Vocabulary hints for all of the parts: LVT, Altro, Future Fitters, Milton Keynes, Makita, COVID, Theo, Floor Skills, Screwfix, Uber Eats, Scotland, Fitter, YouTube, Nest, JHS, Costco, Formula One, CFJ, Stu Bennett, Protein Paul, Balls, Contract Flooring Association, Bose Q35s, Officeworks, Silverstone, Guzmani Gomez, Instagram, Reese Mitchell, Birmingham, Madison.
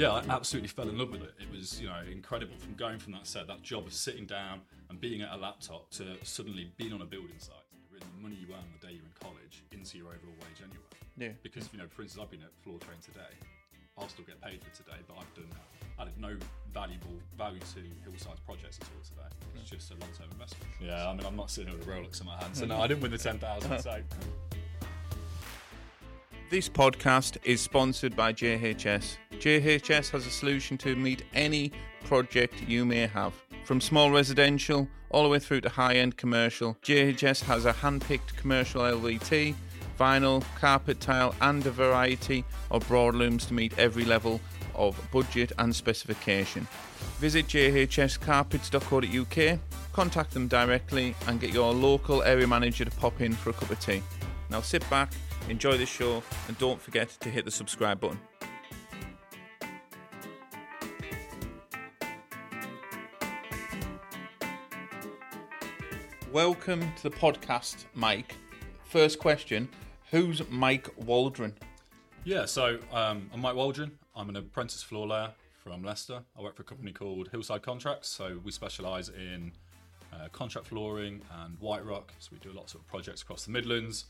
Yeah, I absolutely fell in love with it. It was, you know, incredible from going from that set, that job of sitting down and being at a laptop to suddenly being on a building site. The money you earn the day you're in college into your overall wage anyway. Yeah. Because, you know, for instance, I've been at Floor Training today. I'll still get paid for today, but I've done added no value to Hillside's projects at all today. It's just a long-term investment. Yeah, I mean, I'm not sitting with a Rolex in my hand, so no, I didn't win the 10,000, so... This podcast is sponsored by JHS. JHS has a solution to meet any project you may have. From small residential all the way through to high-end commercial, JHS has a hand-picked commercial LVT, vinyl, carpet tile and a variety of broadlooms to meet every level of budget and specification. Visit jhscarpets.co.uk, contact them directly and get your local area manager to pop in for a cup of tea. Now sit back, enjoy the show and don't forget to hit the subscribe button. Welcome to the podcast, Mike. First question, who's Mike Waldron? Yeah, so I'm Mike Waldron. I'm an apprentice floor layer from Leicester. I work for a company called Hillside Contracts. So we specialise in contract flooring and white rock. So we do lots of projects across the Midlands,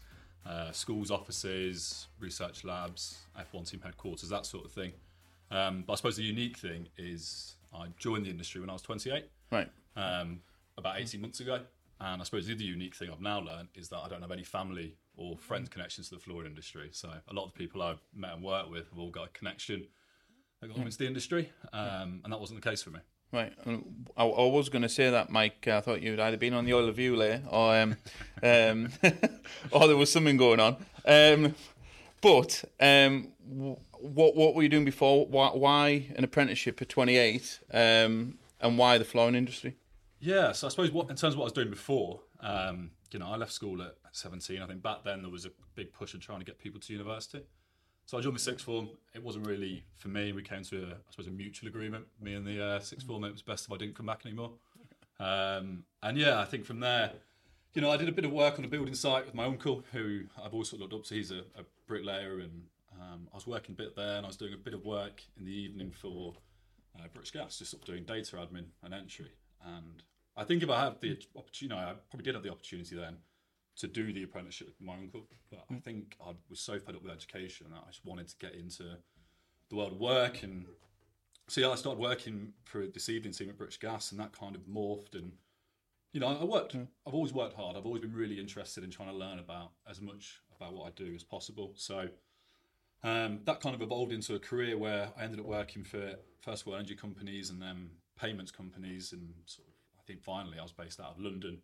schools, offices, research labs, F1 team headquarters, that sort of thing. But I suppose the unique thing is I joined the industry when I was 28. Right. About 18 months ago. And I suppose the other unique thing I've now learned is that I don't have any family or friend connections to the flooring industry. So a lot of the people I've met and worked with have all got a connection that got them into the industry, and that wasn't the case for me. Right. I was going to say that, Mike. I thought you'd either been on the Isle of Wight or or there was something going on. What were you doing before? Why an apprenticeship at 28, and why the flooring industry? Yeah, so I suppose in terms of what I was doing before, you know, I left school at 17. I think back then there was a big push of trying to get people to university. So I joined the sixth form. It wasn't really for me. We came to, a mutual agreement, me and the sixth form. It was best if I didn't come back anymore. And yeah, I think from there, you know, I did a bit of work on a building site with my uncle, who I've also looked up to. He's a bricklayer, and I was working a bit there, and I was doing a bit of work in the evening for British Gas, just sort of doing data admin and entry. And I think if I had the opportunity, I probably did have the opportunity then to do the apprenticeship with my uncle. But I think I was so fed up with education that I just wanted to get into the world of work. And so, yeah, I started working for this evening team at British Gas, and that kind of morphed. And, you know, I've always worked hard. I've always been really interested in trying to learn about as much about what I do as possible. So that kind of evolved into a career where I ended up working for first world energy companies and then payments companies, and sort of, I think finally I was based out of London,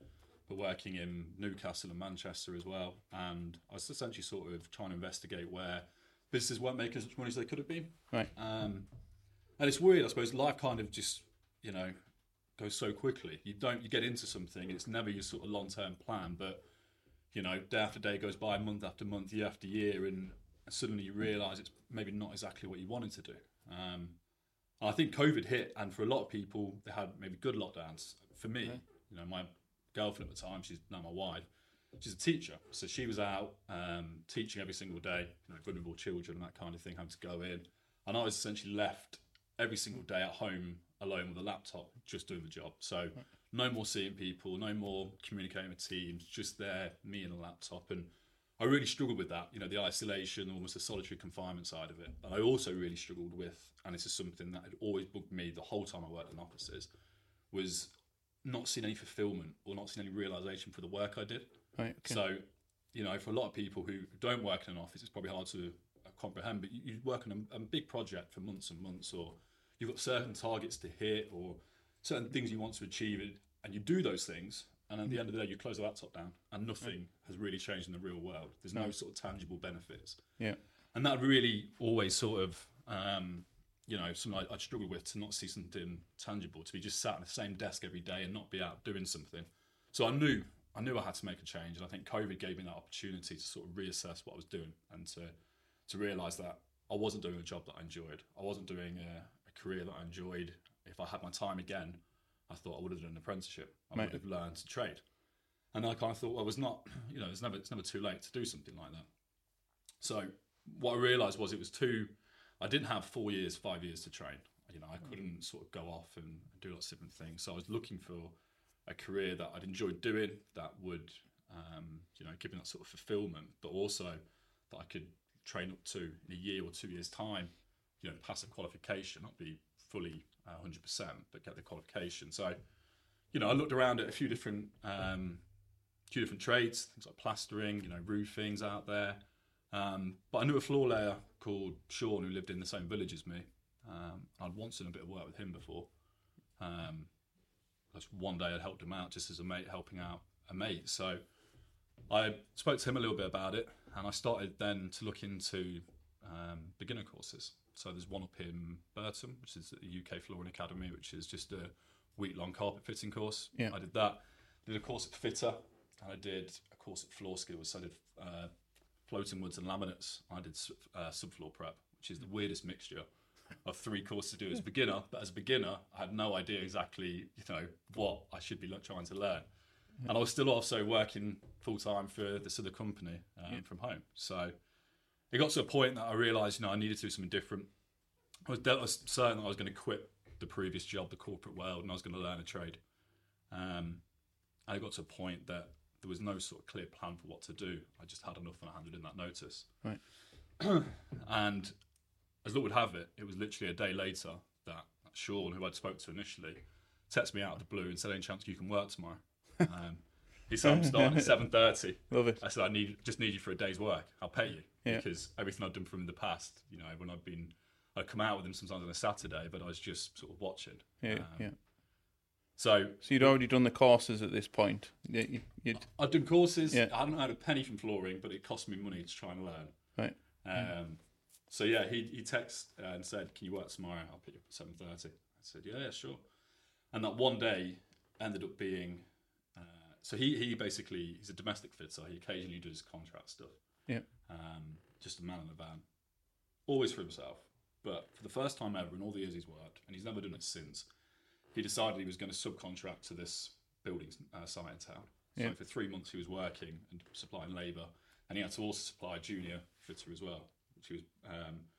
but working in Newcastle and Manchester as well. And I was essentially sort of trying to investigate where businesses weren't making as much money as they could have been. Right. And it's weird, I suppose. Life kind of just, you know, goes so quickly. You get into something, and it's never your sort of long-term plan. But, you know, day after day goes by, month after month, year after year, and suddenly you realise it's maybe not exactly what you wanted to do. I think COVID hit, and for a lot of people, they had maybe good lockdowns. For me, you know, my girlfriend at the time, she's now my wife, she's a teacher. So she was out teaching every single day, you know, vulnerable children and that kind of thing, having to go in. And I was essentially left every single day at home alone with a laptop, just doing the job. So no more seeing people, no more communicating with teams, just there, me and a laptop. And I really struggled with that, you know, the isolation, almost the solitary confinement side of it. And I also really struggled with, and this is something that had always bugged me the whole time I worked in offices, was not seeing any fulfillment or not seeing any realisation for the work I did. Right. Okay. So, you know, for a lot of people who don't work in an office, it's probably hard to comprehend, but you work on a big project for months and months, or you've got certain targets to hit or certain things you want to achieve, and you do those things. And at the end of the day, you close the laptop down and nothing has really changed in the real world. There's no sort of tangible benefits. Yeah. And that really always sort of, you know, something I'd struggled with, to not see something tangible, to be just sat at the same desk every day and not be out doing something. So I knew I had to make a change. And I think COVID gave me that opportunity to sort of reassess what I was doing and to realise that I wasn't doing a job that I enjoyed. I wasn't doing a career that I enjoyed. If I had my time again, I thought I would have done an apprenticeship. I would have learned to trade. And I kind of thought, well, it was not, you know, it's never too late to do something like that. So what I realised was it was too I didn't have 4 years, 5 years to train. You know, I couldn't sort of go off and do lots of different things. So I was looking for a career that I'd enjoy doing, that would, you know, give me that sort of fulfillment, but also that I could train up to in a year or 2 years' time, you know, pass a qualification, not be fully 100%, but get the qualification. So, you know, I looked around at a few different trades, things like plastering, you know, roofing's out there. But I knew a floor layer called Sean who lived in the same village as me. I'd once done a bit of work with him before. One day I'd helped him out just as a mate helping out a mate. So I spoke to him a little bit about it, and I started then to look into beginner courses. So there's one up in Burton, which is the UK Flooring Academy, which is just a week-long carpet fitting course. Yeah. I did that. Did a course at Fitter, and I did a course at Floor Skills. So I did floating woods and laminates. I did subfloor prep, which is the weirdest mixture of three courses to do as a beginner. But as a beginner, I had no idea exactly, you know, what I should be trying to learn. Yeah. And I was still also working full-time for this other company from home. So it got to a point that I realised, you know, I needed to do something different. I was certain that I was going to quit the previous job, the corporate world, and I was going to learn a trade. And it got to a point that there was no sort of clear plan for what to do. I just had enough and I handed in that notice. Right. And as luck would have it, it was literally a day later that Sean, who I'd spoke to initially, texted me out of the blue and said, "Any chance you can work tomorrow?" He said, "I'm starting at 7:30. Love it. I said, I just need you for a day's work. I'll pay you. Yeah. Because everything I've done for him in the past, you know, when I'd come out with him sometimes on a Saturday, but I was just sort of watching. Yeah, yeah. So you'd already done the courses at this point. I'd done courses. Yeah. I hadn't had a penny from flooring, but it cost me money to try and learn. Right. So yeah, he texted and said, "Can you work tomorrow? I'll pick you up at 7:30. I said, "Yeah, sure." And that one day ended up being. So he's a domestic fitter. He occasionally does contract stuff. Yeah. Just a man in a van, always for himself. But for the first time ever in all the years he's worked, and he's never done it since, he decided he was going to subcontract to this building site in town. So for 3 months he was working and supplying labour, and he had to also supply a junior fitter as well. Which he was, and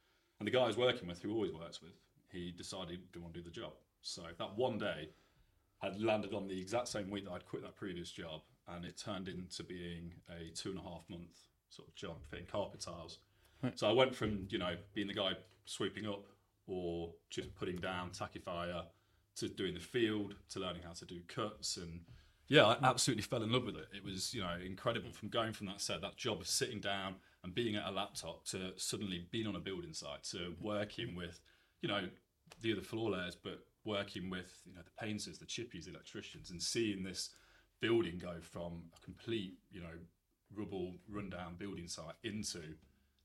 the guy I was working with, who always works with, he decided he didn't want to do the job. So that one day, I'd landed on the exact same week that I'd quit that previous job, and it turned into being a 2.5 month sort of job fitting carpet tiles. Right. So I went from, you know, being the guy sweeping up or just putting down tackifier to doing the field to learning how to do cuts, and yeah, I absolutely fell in love with it. It was, you know, incredible from going from that job of sitting down and being at a laptop to suddenly being on a building site to working with, you know, the other floor layers, but working with, you know, the painters, the chippies, the electricians, and seeing this building go from a complete, you know, rubble, rundown building site into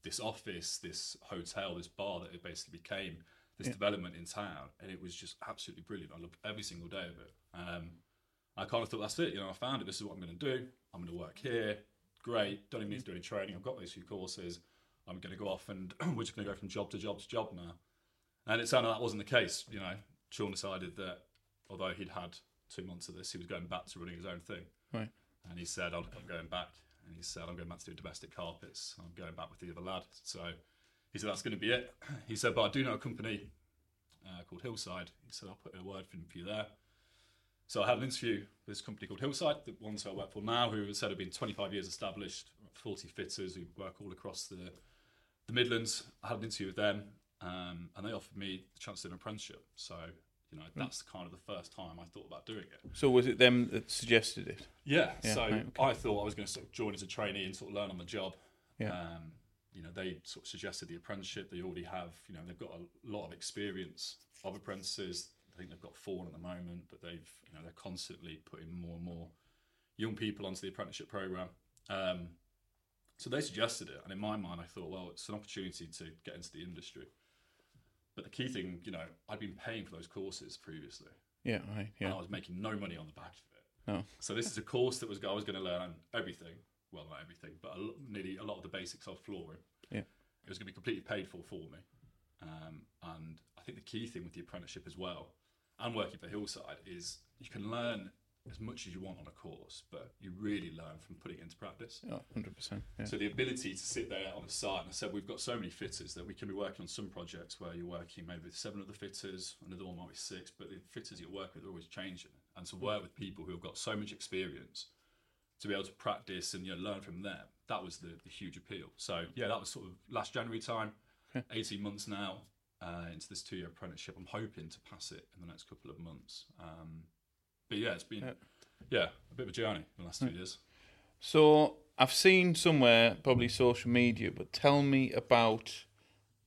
this office, this hotel, this bar that it basically became, this development in town. And it was just absolutely brilliant. I loved every single day of it. I kind of thought, that's it, you know, I found it, this is what I'm going to do. I'm going to work here. Great, don't even need to do any training. I've got these few courses. I'm going to go off and we're just going to go from job to job to job now. And it sounded like that wasn't the case. You know, Sean decided that although he'd had 2 months of this, he was going back to running his own thing. Right. And he said, I'm going back. And he said, I'm going back to do domestic carpets. I'm going back with the other lad. So he said, that's going to be it. He said, but I do know a company called Hillside. He said, I'll put a word for you there. So I had an interview with this company called Hillside, the ones I work for now, who said have been 25 years established, 40 fitters who work all across the Midlands. I had an interview with them, and they offered me the chance to do an apprenticeship. So, you know, that's kind of the first time I thought about doing it. So was it them that suggested it? Yeah, so right, okay. I thought I was going to sort of join as a trainee and sort of learn on the job. Yeah. You know, they sort of suggested the apprenticeship. They already have, you know, they've got a lot of experience of apprentices. I think they've got 4 at the moment, but they've, you know, they're constantly putting more and more young people onto the apprenticeship program. So they suggested it, and in my mind, I thought, well, it's an opportunity to get into the industry. But the key thing, you know, I'd been paying for those courses previously. Yeah, right. Yeah. And I was making no money on the back of it. No. So this is a course that I was going to learn everything. Well, not everything, but nearly a lot of the basics of flooring. Yeah. It was going to be completely paid for me, and I think the key thing with the apprenticeship as well. And working for Hillside is you can learn as much as you want on a course, but you really learn from putting it into practice. Oh, 100%. Yeah. So the ability to sit there on the side, and I said, we've got so many fitters that we can be working on some projects where you're working maybe with 7 other fitters, another one might be 6, but the fitters you work with are always changing. And to work with people who have got so much experience, to be able to practice and, you know, learn from them, that was the huge appeal. So yeah, that was sort of last January time, 18 months now into this 2-year apprenticeship. I'm hoping to pass it in the next couple of months. But yeah, it's been a bit of a journey the last 2 years. So I've seen somewhere, probably social media, but tell me about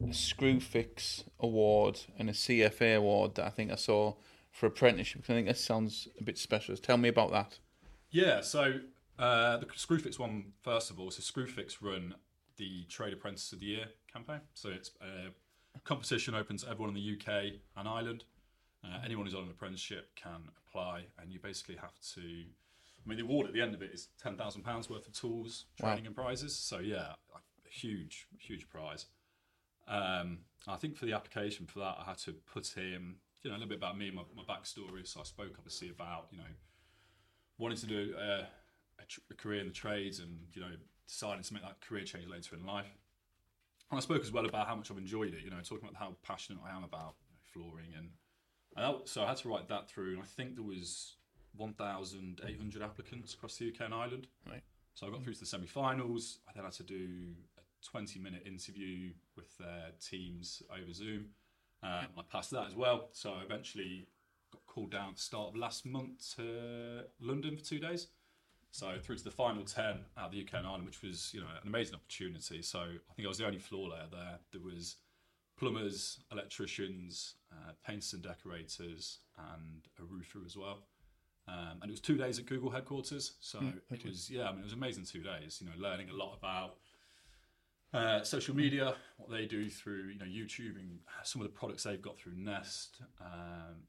a Screwfix award and a CFA award that I think I saw for apprenticeship. I think that sounds a bit specialist. Tell me about that. Yeah, so the Screwfix one, first of all. So Screwfix run the Trade Apprentice of the Year campaign. So it's a competition open to everyone in the UK and Ireland. Anyone who's on an apprenticeship can apply, and you basically have to, I mean, the award at the end of it is £10,000 worth of tools, training and prizes. So yeah, a huge, huge prize. I think for the application for that, I had to put in, you know, a little bit about me and my backstory. So I spoke obviously about, you know, wanting to do a career in the trades and, you know, deciding to make that career change later in life. And I spoke as well about how much I've enjoyed it, you know, talking about how passionate I am about, you know, flooring So I had to write that through, and I think there was 1,800 applicants across the UK and Ireland. Right. So I got through to the semi-finals. I then had to do a 20-minute interview with their teams over Zoom. I passed that as well. So I eventually got called down at the start of last month to London for 2 days. So through to the final 10 out of the UK and Ireland, which was, you know, an amazing opportunity. So I think I was the only floor layer there. There was plumbers, electricians, painters and decorators, and a roofer as well. And it was 2 days at Google headquarters. So it was amazing 2 days, you know, learning a lot about social media, what they do through, you know, YouTube, and some of the products they've got through Nest,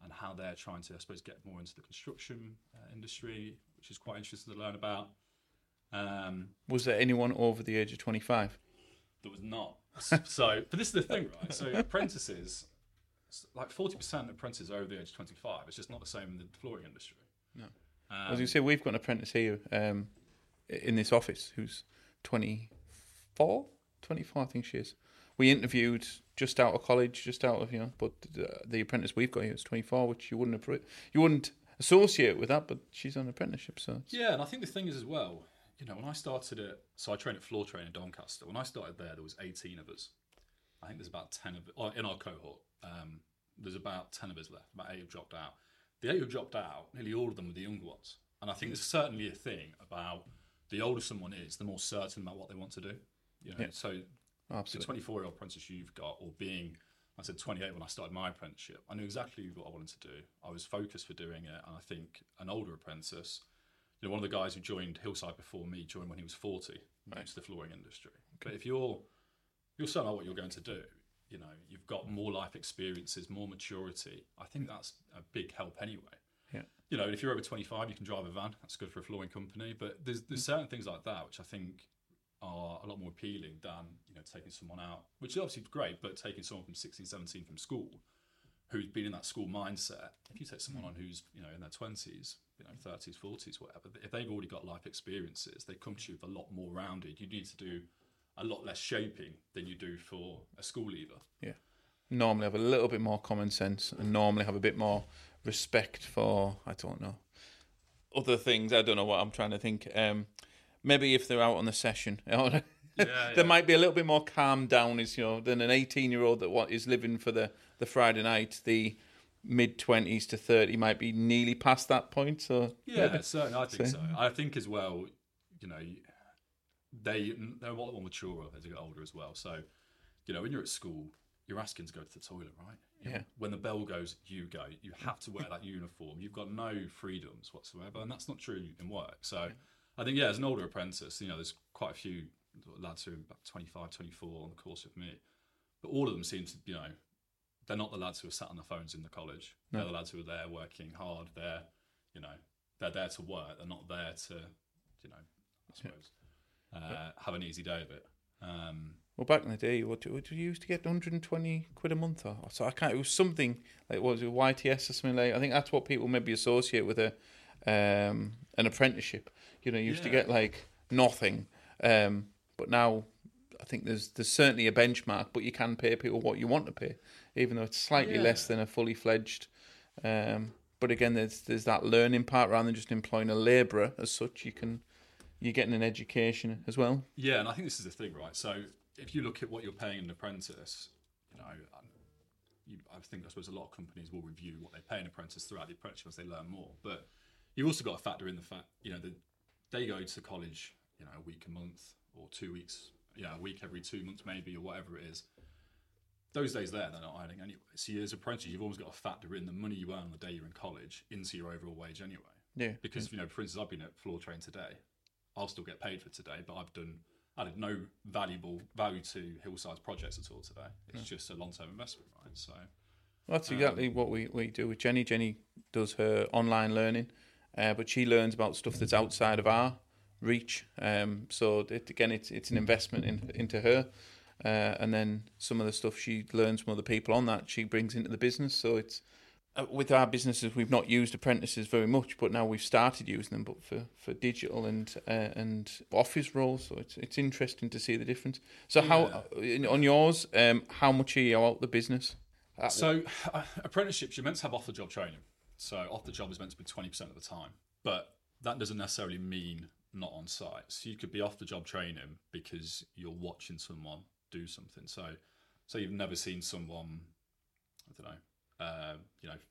and how they're trying to, I suppose, get more into the construction industry, which is quite interesting to learn about. Was there anyone over the age of 25? There was not. So, but this is the thing, right? So apprentices, like 40% of apprentices are over the age of 25. It's just not the same in the flooring industry. No. As you say, we've got an apprentice here in this office who's 24, I think she is. We interviewed just out of college, you know, but the apprentice we've got here is 24, which you wouldn't associate with that, but she's on an apprenticeship. So yeah, and I think the thing is as well, you know, when I started it, so I trained at Floor Training in Doncaster. When I started there was 18 of us. I think there's about 10 of us in our cohort. There's about 10 of us left. About 8 have dropped out. The 8 who dropped out, nearly all of them were the younger ones. And I think there's certainly a thing about the older someone is, the more certain about what they want to do. You know, so absolutely. The 24-year-old apprentice you've got, or being, I said 28 when I started my apprenticeship, I knew exactly what I wanted to do. I was focused for doing it, and I think an older apprentice, you know, one of the guys who joined Hillside before me joined when he was 40 into the flooring industry. Okay. But if you're certain about what you're going to do, you know, you've got more life experiences, more maturity. I think that's a big help anyway. Yeah. You know, if you're over 25, you can drive a van. That's good for a flooring company. But there's certain things like that which I think are a lot more appealing than, you know, taking someone out, which is obviously great, but taking someone from 16, 17 from school who's been in that school mindset. If you take someone on who's, you know, in their 20s, you know, 30s, 40s, whatever, if they've already got life experiences, they come to you with a lot more rounded. You need to do a lot less shaping than you do for a school leaver. Yeah. Normally have a little bit more common sense, and normally have a bit more respect for, I don't know, other things. I don't know what I'm trying to think. Maybe if they're out on the session, there might be a little bit more calm down, is, you know, than an 18-year-old that is living for the Friday night. The mid-20s to 30 might be nearly past that point. So yeah, certainly, I think so. I think as well, you know, they're a lot more mature as they get older as well. So, you know, when you're at school, you're asking to go to the toilet, right? Yeah. When the bell goes, you go. You have to wear that uniform. You've got no freedoms whatsoever, and that's not true in work. So I think, as an older apprentice, you know, there's quite a few lads who are about 25, 24 on the course with me, but all of them seem to, you know, they're not the lads who are sat on their phones in the college. No. They're the lads who are there working hard. They're, you know, they're there to work. They're not there to, you know, I suppose, have an easy day of it. Well, back in the day, what you used to get £120 a month or so. It was something like, what was it, YTS or something like that. I think that's what people maybe associate with a an apprenticeship. You know, you used to get like nothing, but now I think there's certainly a benchmark, but you can pay people what you want to pay, even though it's slightly less than a fully fledged. But again, there's that learning part rather than just employing a labourer as such. You're getting an education as well. Yeah, and I think this is the thing, right? So if you look at what you're paying an apprentice, you know, I suppose a lot of companies will review what they pay an apprentice throughout the apprenticeship as they learn more. But you've also got to factor in the fact, you know, that they go to college, you know, a week a month or 2 weeks, a week every 2 months maybe, or whatever it is. Those days there, they're not earning anyway. So as an apprentice, you've always got to factor in the money you earn on the day you're in college into your overall wage anyway. Yeah. Because, you know, for instance, I've been at Floor Train today. I'll still get paid for today, but I've added no value to Hillside's projects at all today. It's just a long-term investment, right? So that's exactly what we do with Jenny. Jenny does her online learning, but she learns about stuff that's outside of our reach. So it's an investment into her. And then some of the stuff she learns from other people on that she brings into the business. So it's with our businesses, we've not used apprentices very much, but now we've started using them. But for digital and office roles, so it's interesting to see the difference. So how on yours? How much are you out the business? So apprenticeships, you're meant to have off the job training. So off the job is meant to be 20% of the time, but that doesn't necessarily mean not on site. So you could be off the job training because you're watching someone do something. So you've never seen someone, I don't know.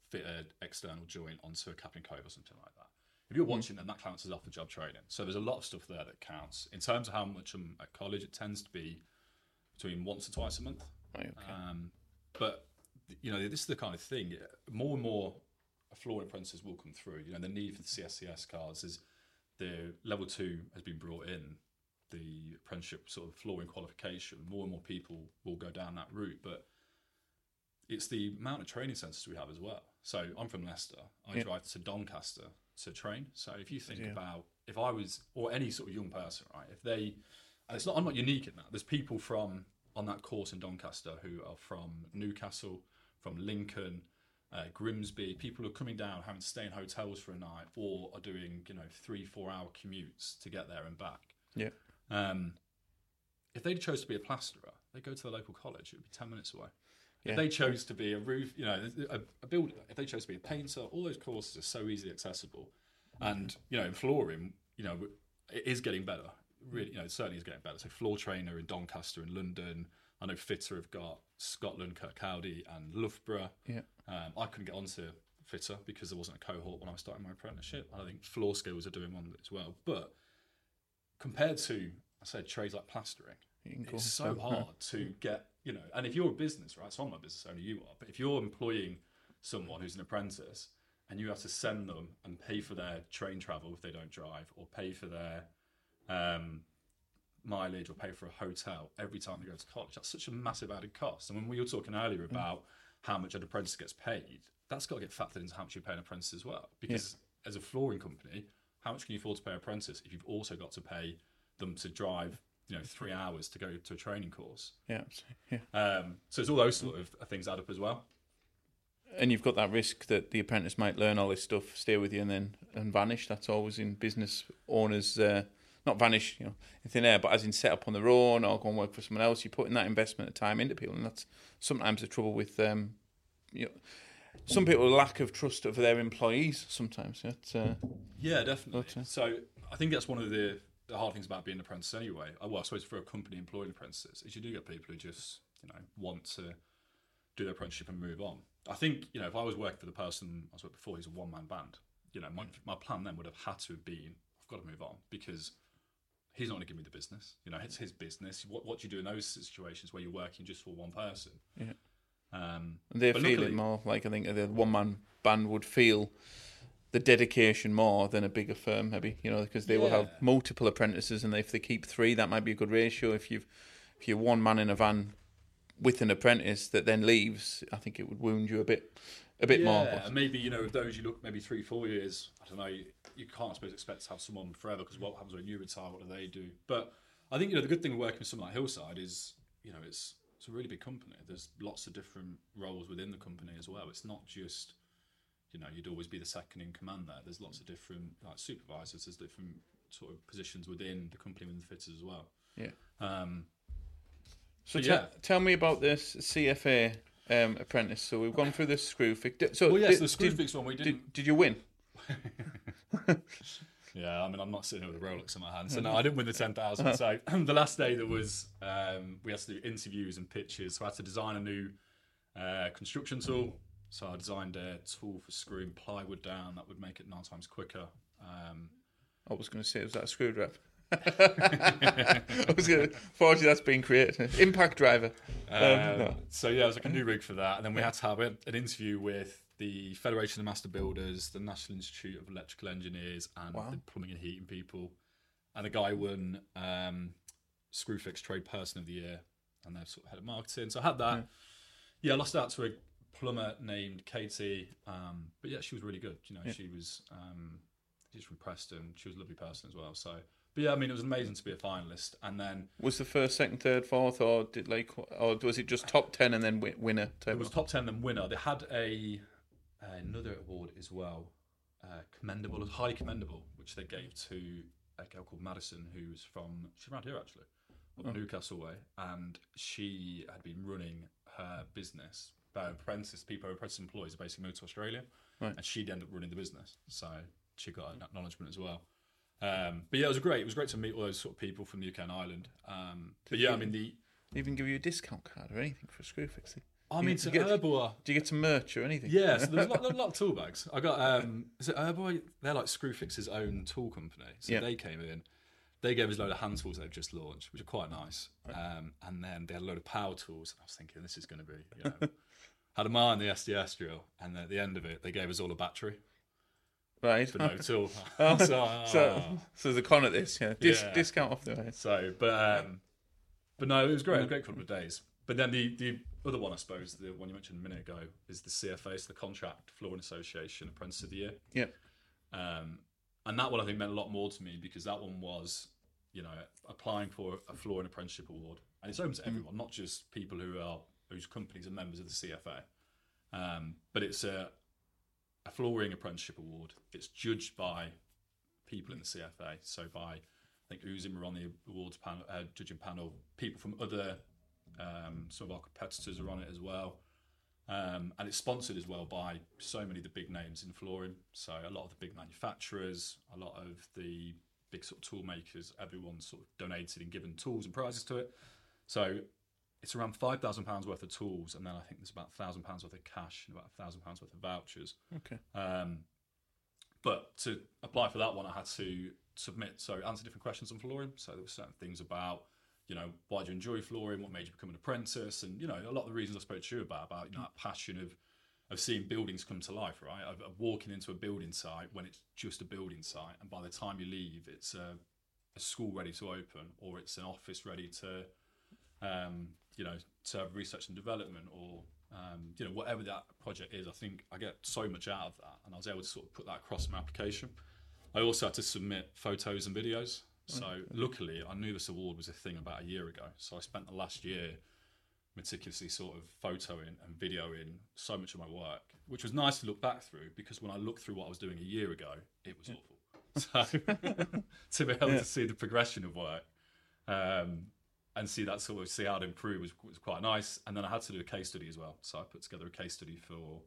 Fit an external joint onto a capping cove or something like that. If you're watching them, that counts as off the job training. So there's a lot of stuff there that counts. In terms of how much I'm at college, it tends to be between once or twice a month. Right, okay. But you know, this is the kind of thing. More and more, flooring apprentices will come through. You know, the need for the CSCS cards is the level 2 has been brought in. The apprenticeship sort of flooring qualification. More and more people will go down that route, but it's the amount of training centres we have as well. So I'm from Leicester. I drive to Doncaster to train. So if you think about if I was, or any sort of young person, right? If they, and it's not, I'm not unique in that. There's people from on that course in Doncaster who are from Newcastle, from Lincoln, Grimsby. People are coming down, having to stay in hotels for a night, or are doing 3-4 hour commutes to get there and back. Yeah. If they chose to be a plasterer, they go to the local college. It would be 10 minutes away. Yeah. If they chose to be a roof, a builder, if they chose to be a painter, all those courses are so easily accessible. And, in flooring, it is getting better. Really, it certainly is getting better. So Floor Trainer in Doncaster and London. I know Fitter have got Scotland, Kirkcaldy and Loughborough. Yeah. I couldn't get onto Fitter because there wasn't a cohort when I was starting my apprenticeship. I think Floor Skills are doing one as well. But compared to, I said, trades like plastering, it's so hard to get, and if you're a business, right? So I'm not a business owner, you are, but if you're employing someone who's an apprentice and you have to send them and pay for their train travel if they don't drive, or pay for their mileage, or pay for a hotel every time they go to college, that's such a massive added cost. And when we were talking earlier about how much an apprentice gets paid, that's got to get factored into how much you pay an apprentice as well. Because as a flooring company, how much can you afford to pay an apprentice if you've also got to pay them to drive 3 hours to go to a training course? So it's all those sort of things add up as well. And you've got that risk that the apprentice might learn all this stuff, stay with you, and then vanish. That's always in business owners, not vanish in thin air, but as in set up on their own or go and work for someone else. You're putting that investment of time into people, and that's sometimes the trouble with some people, lack of trust of their employees sometimes. Definitely. So I think that's one of the hard things about being an apprentice anyway, I suppose for a company employing apprentices, is you do get people who just, want to do their apprenticeship and move on. I think, if I was working for the person I was working before, he's a one-man band, my plan then would have had to have been, I've got to move on because he's not going to give me the business. It's his business. What do you do in those situations where you're working just for one person? Yeah. And they feel it more, like I think the one-man band would feel the dedication more than a bigger firm, maybe, because they will have multiple apprentices, and if they keep 3, that might be a good ratio. If you're one man in a van with an apprentice that then leaves, I think it would wound you a bit more. Yeah, and maybe with those you look maybe 3-4 years. I don't know. You can't, I suppose, expect to have someone forever because what happens when you retire? What do they do? But I think the good thing working with someone like Hillside is it's a really big company. There's lots of different roles within the company as well. It's not just you know, you'd always be the second in command there. There's lots of different, like, supervisors, there's different sort of positions within the company, within the fitters as well. Yeah. Tell me about this CFA apprentice. So we've gone through this Screwfix. Did you win? Yeah, I mean, I'm not sitting with a Rolex in my hand, so no, I didn't win the 10,000. So the last day there was, we had to do interviews and pitches. So I had to design a new construction tool. So I designed a tool for screwing plywood down that would make it 9 times quicker. I was going to say, was that a screwdriver? I was going to, fortunately, that's been created. Impact driver. So yeah, it was like a new rig for that. And then we had to have an interview with the Federation of Master Builders, the National Institute of Electrical Engineers, and the plumbing and heating people. And the guy won Screwfix Trade Person of the Year, and they're sort of head of marketing. So I had that. Yeah, I lost out to a plumber named Katie, but yeah, she was really good. You know, she was just from Preston. She was a lovely person as well. So, but yeah, I mean, it was amazing to be a finalist. And then was the first, second, third, fourth, or was it just top 10 and then winner? It was top 10 and winner. They had another award as well, commendable, highly commendable, which they gave to a girl called Madison, who was from, she's around here actually, up Newcastle way, and she had been running her business. Apprentice employees are basically moved to Australia, and she'd end up running the business, so she got an acknowledgement as well. But yeah, it was great to meet all those sort of people from the UK and Ireland. But yeah, I mean, they even give you a discount card or anything for a Screwfix? I mean, to Herbal. Do you get some merch or anything? Yeah, so there's a lot of tool bags. I got, is it Herbal? They're like Screwfix's own tool company. So they came in, they gave us a load of hand tools they've just launched, which are quite nice. Right. And then they had a load of power tools. And I was thinking, this is going to be, you know, had a mile in the SDS drill. And at the end of it, they gave us all a battery. Right. But no tool. So there's a con at this, yeah. Discount off the way. So, but no, it was great. It was a great couple of days. But then the other one, I suppose, the one you mentioned a minute ago, is the CFA, so the Contract Flooring Association Apprentice of the Year. Yeah. And that one, I think, meant a lot more to me because that one was, you know, applying for a flooring apprenticeship award. And it's open to everyone, not just people whose companies are members of the CFA. But it's a flooring apprenticeship award. It's judged by people in the CFA. So by, I think, Uzim were on the awards panel, judging panel, people from other... some of our competitors are on it as well, and it's sponsored as well by so many of the big names in flooring. So a lot of the big manufacturers, a lot of the big sort of tool makers, everyone sort of donated and given tools and prizes to it. So it's around £5,000 worth of tools, and then I think there's about £1,000 worth of cash and about £1,000 worth of vouchers. Okay. But to apply for that one, I had to answer different questions on flooring. So there were certain things about, you know, why do you enjoy flooring? What made you become an apprentice? And, you know, a lot of the reasons I spoke to you about, you know, that passion of seeing buildings come to life, right? Of walking into a building site when it's just a building site. And by the time you leave, it's a school ready to open, or it's an office ready to, you know, to have research and development, or, you know, whatever that project is. I think I get so much out of that. And I was able to sort of put that across my application. I also had to submit photos and videos. So luckily, I knew this award was a thing about a year ago. So I spent the last year meticulously sort of photoing and videoing so much of my work, which was nice to look back through, because when I looked through what I was doing a year ago, it was awful. So to be able to see the progression of work and see that sort of see how it improved was quite nice. And then I had to do a case study as well. So I put together a case study for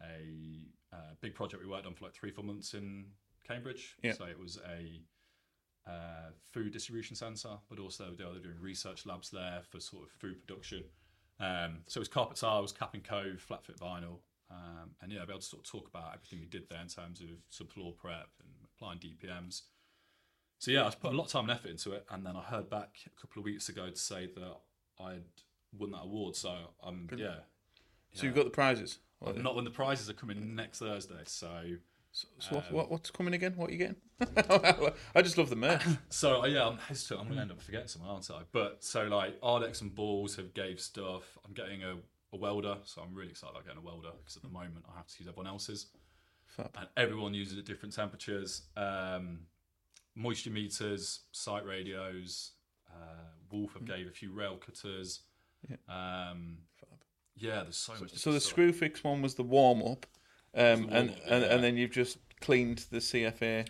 a big project we worked on for like 3-4 months in Cambridge. Yeah. So it was a food distribution centre, but also they were doing research labs there for sort of food production. So it was carpet tiles, cap and cove, flat fit vinyl, and yeah, I'll be able to sort of talk about everything we did there in terms of some floor prep and applying DPMs. So yeah, I put a lot of time and effort into it, and then I heard back a couple of weeks ago to say that I'd won that award. So So you've got the prizes? I've not won the prizes. Are coming next Thursday, so. So what's coming again? What are you getting? I just love the merch. So yeah, I'm hesitant. I'm going to end up forgetting someone, aren't I? But so like Ardex and Balls have gave stuff. I'm getting a welder, so I'm really excited about getting a welder, because at the moment I have to use everyone else's. Fab. And everyone uses at different temperatures. Moisture meters, site radios, Wolf have gave a few rail cutters. Yeah, there's so much. So the Screwfix one was the warm up. and then you've just cleaned the CFA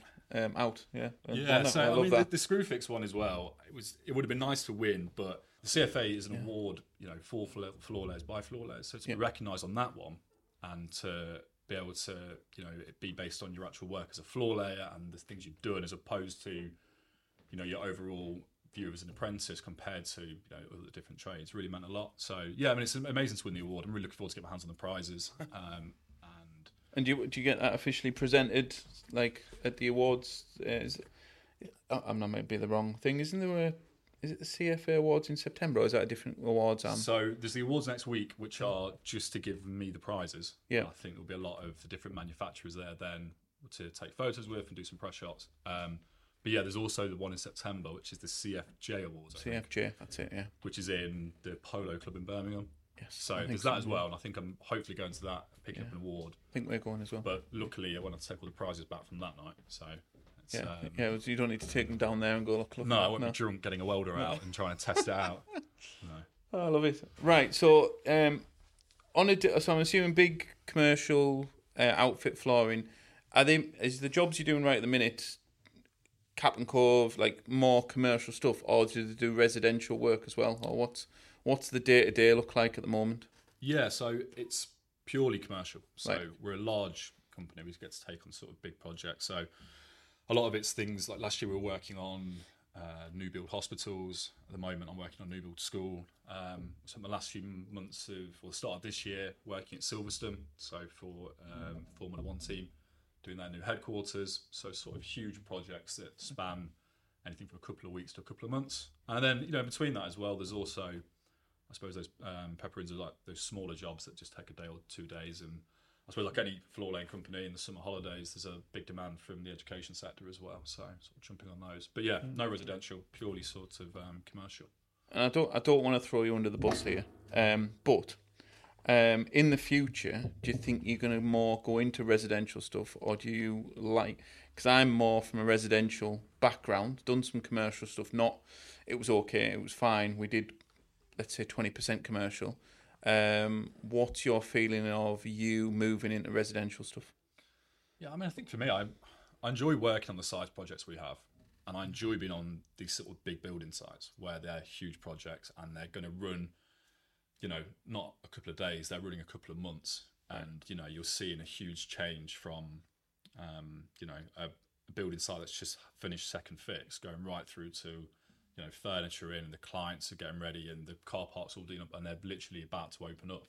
out. So I mean, the Screwfix one as well. It would have been nice to win, but the CFA is an award, you know, for floor layers by floor layers. So to be recognised on that one, and to be able to, you know, it be based on your actual work as a floor layer and the things you've done, as opposed to, you know, your overall view as an apprentice compared to, you know, other different trades, really meant a lot. So yeah, I mean, it's amazing to win the award. I'm really looking forward to get my hands on the prizes. And do you get that officially presented, like at the awards? I'm not might be the wrong thing. Isn't there? Is it the CFA awards in September, or is that a different awards? So there's the awards next week, which are just to give me the prizes. Yeah, I think there'll be a lot of the different manufacturers there then to take photos with and do some press shots. But yeah, there's also the one in September, which is the CFJ awards. I think. That's it. Yeah, which is in the Polo Club in Birmingham. Yes, so there's that as well, and I think I'm hopefully going to that and picking up an award. I think we're going as well. But luckily, I want to take all the prizes back from that night. So it's, you don't need to take them down there and go look. No, I won't be drunk getting a welder out and trying to test it out. No. Oh, I love it. Right, so so I'm assuming big commercial outfit flooring. Is the jobs you're doing right at the minute cap and cove, like more commercial stuff, or do they do residential work as well, or What's the day-to-day look like at the moment? Yeah, so it's purely commercial. So we're a large company. We get to take on sort of big projects. So a lot of it's things like last year we were working on new build hospitals. At the moment, I'm working on new build school. So the last few months the start of this year, working at Silverstone. So for Formula One team, doing their new headquarters. So sort of huge projects that span anything from a couple of weeks to a couple of months. And then, you know, between that as well, there's also, I suppose, those pepperins are like those smaller jobs that just take a day or 2 days. And I suppose, like any floor laying company, in the summer holidays, there's a big demand from the education sector as well. So, sort of jumping on those. But yeah, no residential, purely sort of commercial. And I don't want to throw you under the bus here, but in the future, do you think you're going to more go into residential stuff, or do you like? Because I'm more from a residential background, done some commercial stuff. It was okay, it was fine. We did, let's say, 20% commercial. What's your feeling of you moving into residential stuff? Yeah, I mean, I think for me, I enjoy working on the size projects we have, and I enjoy being on these sort of big building sites where they're huge projects and they're going to run, you know, not a couple of days, they're running a couple of months. And, you know, you're seeing a huge change from, you know, a building site that's just finished second fix going right through to, you know, furniture in, and the clients are getting ready, and the car park's all doing up, and they're literally about to open up.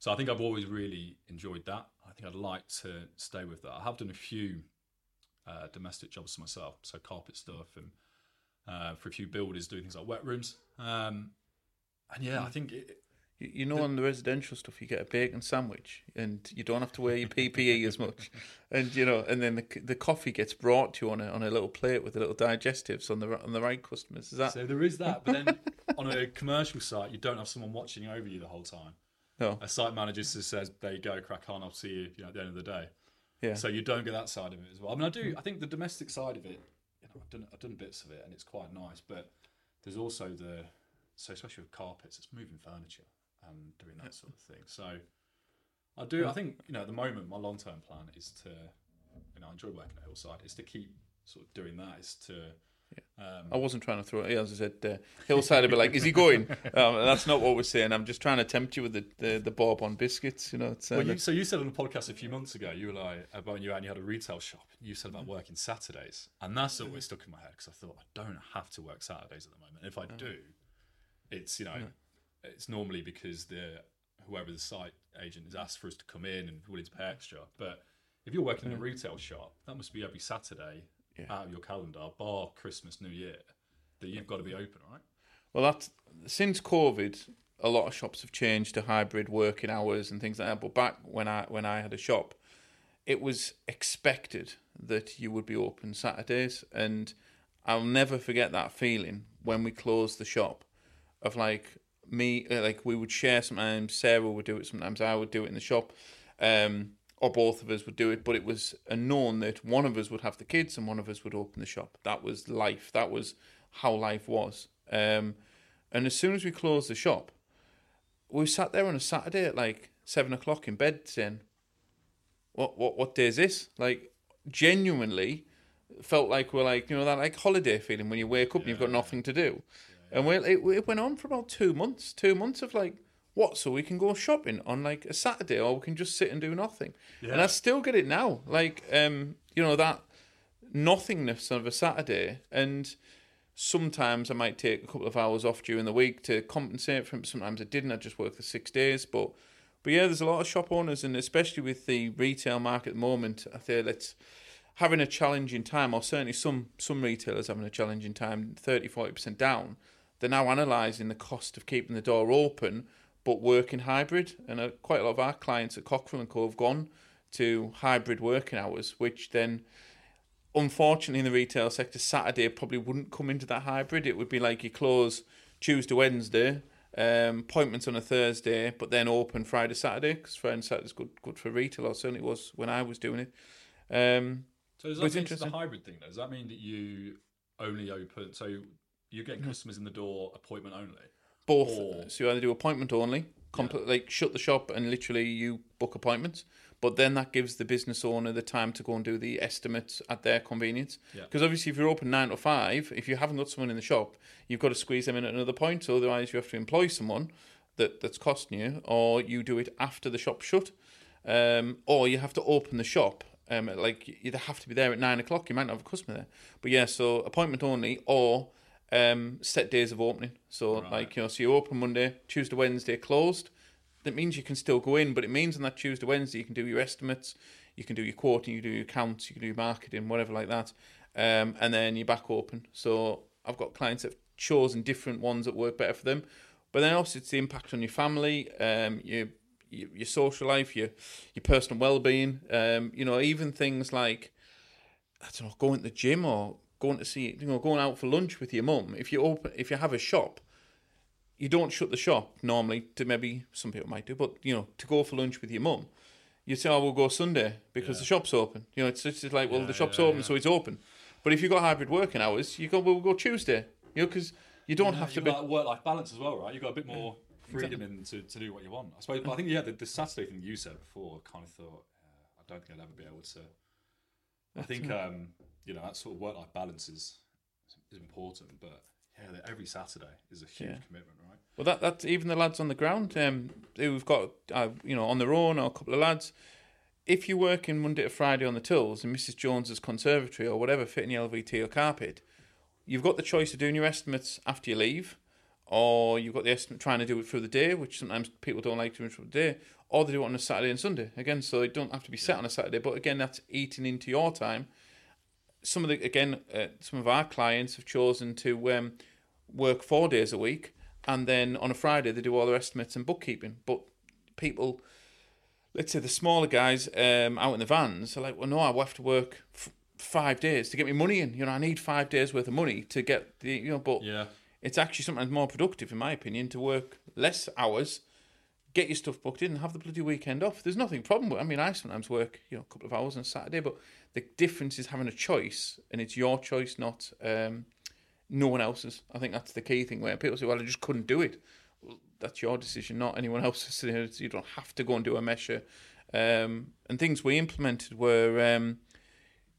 So I think I've always really enjoyed that. I think I'd like to stay with that. I have done a few domestic jobs for myself, so carpet stuff, and for a few builders doing things like wet rooms. And yeah, I think on the residential stuff, you get a bacon sandwich, and you don't have to wear your PPE as much, and you know, and then the coffee gets brought to you on a little plate with a little digestives on the right customers. Is that so? There is that, but then on a commercial site, you don't have someone watching over you the whole time. No, a site manager just says, "There you go, crack on. I'll see you, you know, at the end of the day." Yeah. So you don't get that side of it as well. I mean, I do. I think the domestic side of it, you know, I've done bits of it, and it's quite nice. But there's also especially with carpets, it's moving furniture and doing that sort of thing. So I think, you know, at the moment, my long-term plan is to, you know, I enjoy working at Hillside, is to keep sort of doing that, is to... I wasn't trying to throw it, as I said, Hillside would be like, is he going? That's not what we're saying. I'm just trying to tempt you with the Bourbon biscuits, you know. So you said on a podcast a few months ago, you were like, about you, and you had a retail shop, you said about working Saturdays, and that's always stuck in my head, because I thought, I don't have to work Saturdays at the moment. If I do, it's, you know... It's normally because whoever the site agent has asked for us to come in and willing to pay extra. But if you're working in a retail shop, that must be every Saturday out of your calendar, bar Christmas, New Year, that you've got to be open, right? Well, that's since COVID, a lot of shops have changed to hybrid working hours and things like that. But back when I had a shop, it was expected that you would be open Saturdays, and I'll never forget that feeling when we closed the shop of like. Me, like, we would share sometimes. Sarah would do it sometimes. I would do it in the shop, or both of us would do it. But it was a known that one of us would have the kids and one of us would open the shop. That was life. That was how life was. And as soon as we closed the shop, we sat there on a Saturday at like 7 o'clock in bed saying, what day is this? Like, genuinely felt like we're like, you know, that like holiday feeling when you wake up and you've got nothing to do. Yeah. And it went on for about 2 months. 2 months of like, what? So we can go shopping on like a Saturday, or we can just sit and do nothing. Yeah. And I still get it now. Like, you know, that nothingness of a Saturday. And sometimes I might take a couple of hours off during the week to compensate for it. Sometimes I didn't. I just worked for 6 days. But yeah, there's a lot of shop owners, and especially with the retail market at the moment, I think that's having a challenging time, or certainly some retailers having a challenging time, 30, 40% down. They're now analysing the cost of keeping the door open but working hybrid. And quite a lot of our clients at Cockrell & Co have gone to hybrid working hours, which then, unfortunately, in the retail sector, Saturday probably wouldn't come into that hybrid. It would be like you close Tuesday, Wednesday, appointments on a Thursday, but then open Friday, Saturday, because Friday and Saturday is good for retail, or certainly was when I was doing it. So does that mean the hybrid thing, though? Does that mean that you only open, so you're getting customers in the door appointment only? Both. Or... So you either do appointment only, like shut the shop and literally you book appointments, but then that gives the business owner the time to go and do the estimates at their convenience. Because obviously if you're open 9 to 5, if you haven't got someone in the shop, you've got to squeeze them in at another point, so otherwise you have to employ someone that's costing you, or you do it after the shop shut, or you have to open the shop. You have to be there at 9 o'clock. You might not have a customer there, but yeah. So appointment only, or set days of opening. So right. Like, you know, so you open Monday, Tuesday, Wednesday closed. That means you can still go in, but it means on that Tuesday, Wednesday you can do your estimates, you can do your quoting, you can do your counts, you can do your marketing, whatever like that, and then you're back open. So I've got clients that have chosen different ones that work better for them, but then also it's the impact on your family, your social life, your personal well-being, you know, even things like, I don't know, going to the gym or going out for lunch with your mum. If you have a shop, you don't shut the shop normally, to maybe some people might do, but you know, to go for lunch with your mum, you say, oh, we'll go Sunday because the shop's open. You know, it's like, well, the shop's open, so it's open. But if you've got hybrid working hours, you go, well, we'll go Tuesday, you know, because you don't have to be like work-life balance as well, right? You've got a bit more freedom to do what you want, I suppose. But I think the Saturday thing you said before, I kind of thought, I don't think I'd ever be able to. I think you know, that sort of work-life balance is important, but yeah, every Saturday is a huge commitment, right? Well, that's even the lads on the ground who've got you know, on their own, or a couple of lads. If you're working Monday to Friday on the tools in Mrs. Jones's conservatory or whatever, fitting the LVT or carpet, you've got the choice of doing your estimates after you leave, or you've got the estimate trying to do it through the day, which sometimes people don't like to do through the day, or they do it on a Saturday and Sunday. Again, so it don't have to be set on a Saturday, but again, that's eating into your time. Some of our clients have chosen to work 4 days a week, and then on a Friday they do all their estimates and bookkeeping. But people, let's say the smaller guys out in the vans, are like, well, no, I have to work 5 days to get me money in. You know, I need 5 days worth of money to get the, you know, but... Yeah. It's actually sometimes more productive, in my opinion, to work less hours, get your stuff booked in, and have the bloody weekend off. There's nothing problem with it. I mean, I sometimes work, you know, a couple of hours on a Saturday, but the difference is having a choice, and it's your choice, not no one else's. I think that's the key thing, where people say, well, I just couldn't do it. Well, that's your decision, not anyone else's. You don't have to go and do a measure. And things we implemented were,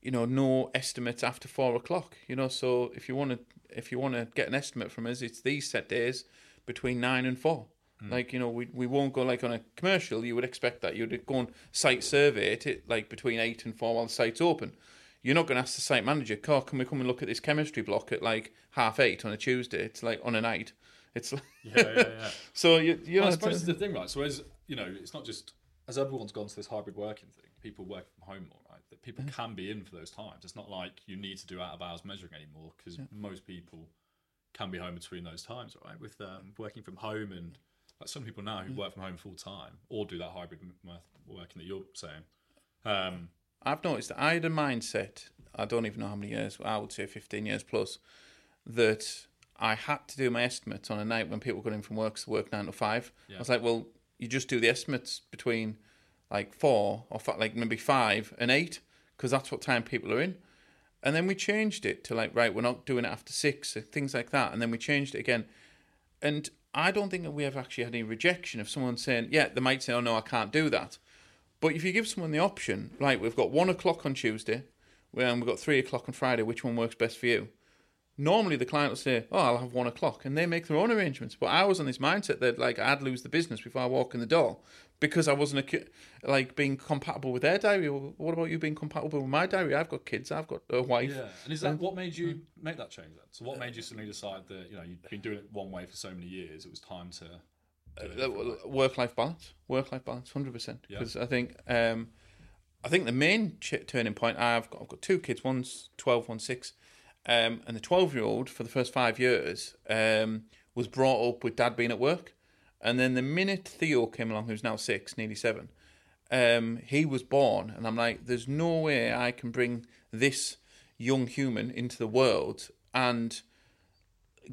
you know, no estimates after 4 o'clock. You know, so if you want to get an estimate from us, it's these set days between 9 and 4. Like, you know, we won't go like on a commercial. You would expect that you'd go and site survey it like between 8 and 4 while the site's open. You're not going to ask the site manager, "Oh, can we come and look at this chemistry block at like 8:30 on a Tuesday?" It's like on a night. It's like So you know, I suppose that's the thing, right? So as you know, it's not just as everyone's gone to this hybrid working thing. People work from home more, right? That people can be in for those times. It's not like you need to do out of hours measuring anymore, because most people can be home between those times, right? With working from home, and like some people now who work from home full time or do that hybrid working that you're saying. I've noticed that I had a mindset, I don't even know how many years, I would say 15 years plus, that I had to do my estimates on a night when people got in from work, so work 9 to 5. Yeah. I was like, well, you just do the estimates between like 4 or maybe 5 and 8, because that's what time people are in. And then we changed it to like, right, we're not doing it after 6, things like that. And then we changed it again. And I don't think that we have actually had any rejection of someone saying, yeah, they might say, oh no, I can't do that. But if you give someone the option, right, we've got 1 o'clock on Tuesday, and we've got 3 o'clock on Friday, which one works best for you? Normally the client will say, oh, I'll have 1 o'clock, and they make their own arrangements. But I was on this mindset that, like, I'd lose the business before I walk in the door because I wasn't, like, being compatible with their diary. Well, what about you being compatible with my diary? I've got kids, I've got a wife. Yeah, and is that what made you make that change then? So what made you suddenly decide that, you know, you've been doing it one way for so many years, it was time to... Work-life balance, 100%. Because I think the main turning point, I've got two kids, one's 12, one's 6, and the 12-year-old for the first 5 years was brought up with dad being at work. And then the minute Theo came along, who's now 6, nearly 7, he was born. And I'm like, there's no way I can bring this young human into the world and...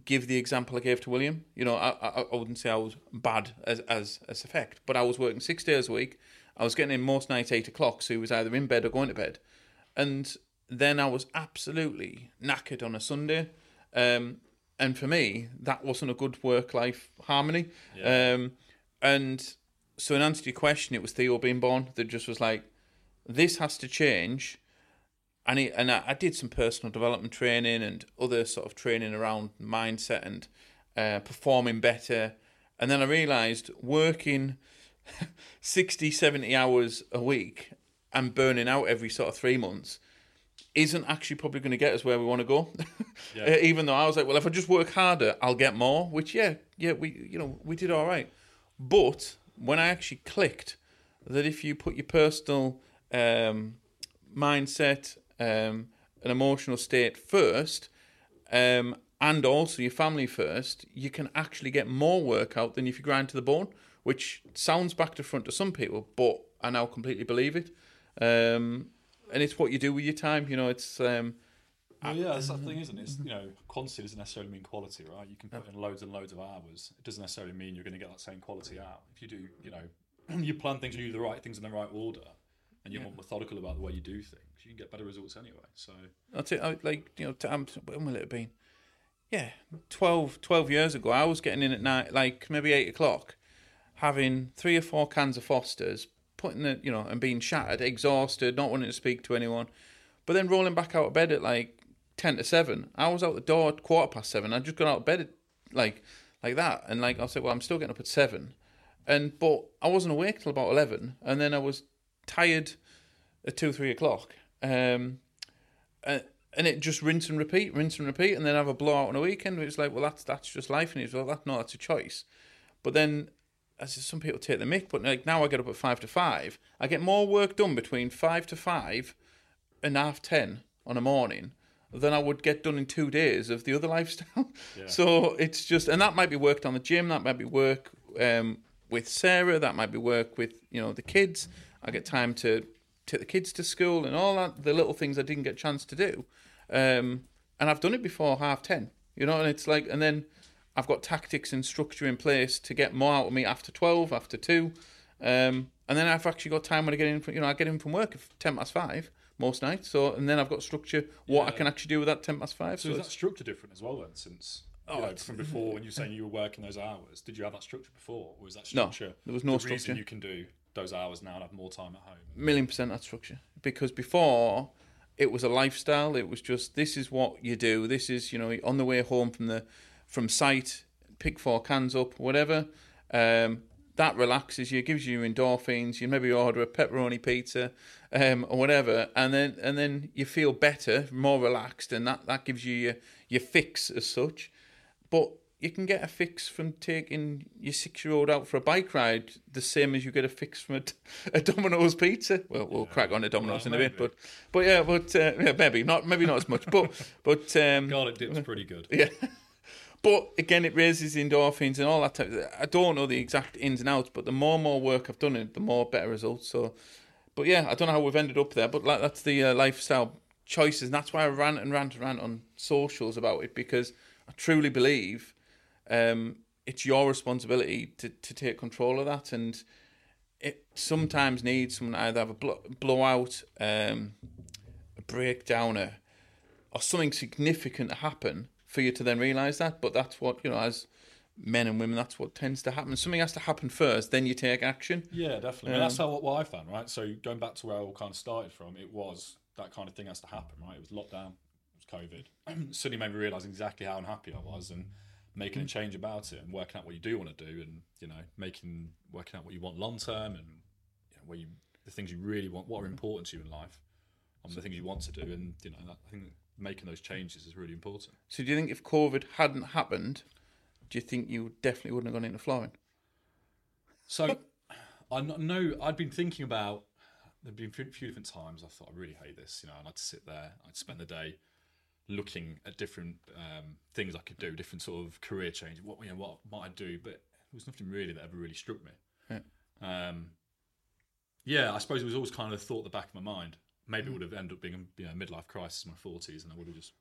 give the example I gave to William. You know, I wouldn't say I was bad as effect, but I was working 6 days a week. I was getting in most nights 8 o'clock, so he was either in bed or going to bed. And then I was absolutely knackered on a Sunday. And for me, that wasn't a good work-life harmony. Yeah. And so in answer to your question, it was Theo being born that just was like, this has to change. And I did some personal development training and other sort of training around mindset and performing better. And then I realised working 60, 70 hours a week and burning out every sort of 3 months isn't actually probably going to get us where we want to go. Yeah. Even though I was like, well, if I just work harder, I'll get more, which, we did all right. But when I actually clicked that if you put your personal mindset... an emotional state first, and also your family first, you can actually get more work out than if you grind to the bone, which sounds back to front to some people, but I now completely believe it. And it's what you do with your time, you know, it's... that's that thing, isn't it? It's, you know, quantity doesn't necessarily mean quality, right? You can put in loads and loads of hours. It doesn't necessarily mean you're going to get that same quality out. If you do, you know, you plan things and you do the right things in the right order, and you're more methodical about the way you do things, you can get better results anyway. So that's it. When will it have been? Yeah, 12 years ago, I was getting in at night, like maybe 8 o'clock, having 3 or 4 cans of Fosters, putting the, you know, and being shattered, exhausted, not wanting to speak to anyone, but then rolling back out of bed at like 10 to 7. I was out the door at 7:15. I just got out of bed at like that, and like I said, well, I'm still getting up at 7, but I wasn't awake till about 11, and then I was tired at 2, 3 o'clock, and it just rinse and repeat, and then have a blowout on a weekend. It's like, well, that's just life, and it's like, that's a choice. But then, as some people take the mick, but like now I get up at 5 to 5. I get more work done between 5 to 5 and 10:30 on a morning than I would get done in 2 days of the other lifestyle. Yeah. So it's just, and that might be work on the gym, that might be work with Sarah, that might be work with, you know, the kids. I get time to take the kids to school and all that, the little things I didn't get a chance to do. And I've done it before 10:30, you know, and it's like, and then I've got tactics and structure in place to get more out of me after 12, after 2. And then I've actually got time when I get in, from, you know, I get in from work at 5:10 most nights. So, and then I've got structure, what I can actually do with that 5:10. So is that structure different as well then since... from before when you were saying you were working those hours, did you have that structure before? Or was that structure? No, there was no structure. Reason you can do those hours now and have more time at home? 1,000,000% that structure. Because before, it was a lifestyle. It was just, this is what you do. This is, you know, on the way home from site, pick 4 cans up, whatever. That relaxes you, gives you endorphins. You maybe order a pepperoni pizza or whatever, and then you feel better, more relaxed, and that gives you your fix as such. But you can get a fix from taking your 6-year-old out for a bike ride the same as you get a fix from a Domino's pizza. Well, we'll crack on to Domino's in a bit, but maybe not as much. But garlic dip's pretty good. Yeah, but again, it raises the endorphins and all that type of thing. I don't know the exact ins and outs, but the more and more work I've done, it the more better results. So, but yeah, I don't know how we've ended up there, but like that's the lifestyle choices, and that's why I rant on socials about it, because I truly believe it's your responsibility to take control of that, and it sometimes needs someone to either have a blowout, a breakdowner, or something significant to happen for you to then realise that. But that's what, you know, as men and women, that's what tends to happen. Something has to happen first, then you take action. Yeah, definitely. And that's how what I found, right? So going back to where I all kind of started from, it was that kind of thing has to happen, right? It was lockdown, it was COVID. Suddenly made me realise exactly how unhappy I was and making a change about it and working out what you do want to do and, you know, working out what you want long term and, you know, where you, the things you really want, what are important to you in life, and the things you want to do. And, you know, I think making those changes is really important. So do you think if COVID hadn't happened, do you think you definitely wouldn't have gone into flooring? So, I know I'd been thinking about, there'd been a few different times I thought I really hate this, you know, and I'd sit there, I'd spend the day looking at different things I could do, different sort of career changes, what might I do, but there was nothing really that ever really struck me. Yeah. Yeah, I suppose it was always kind of thought at the back of my mind. Maybe it would have ended up being a midlife crisis in my 40s and I would have just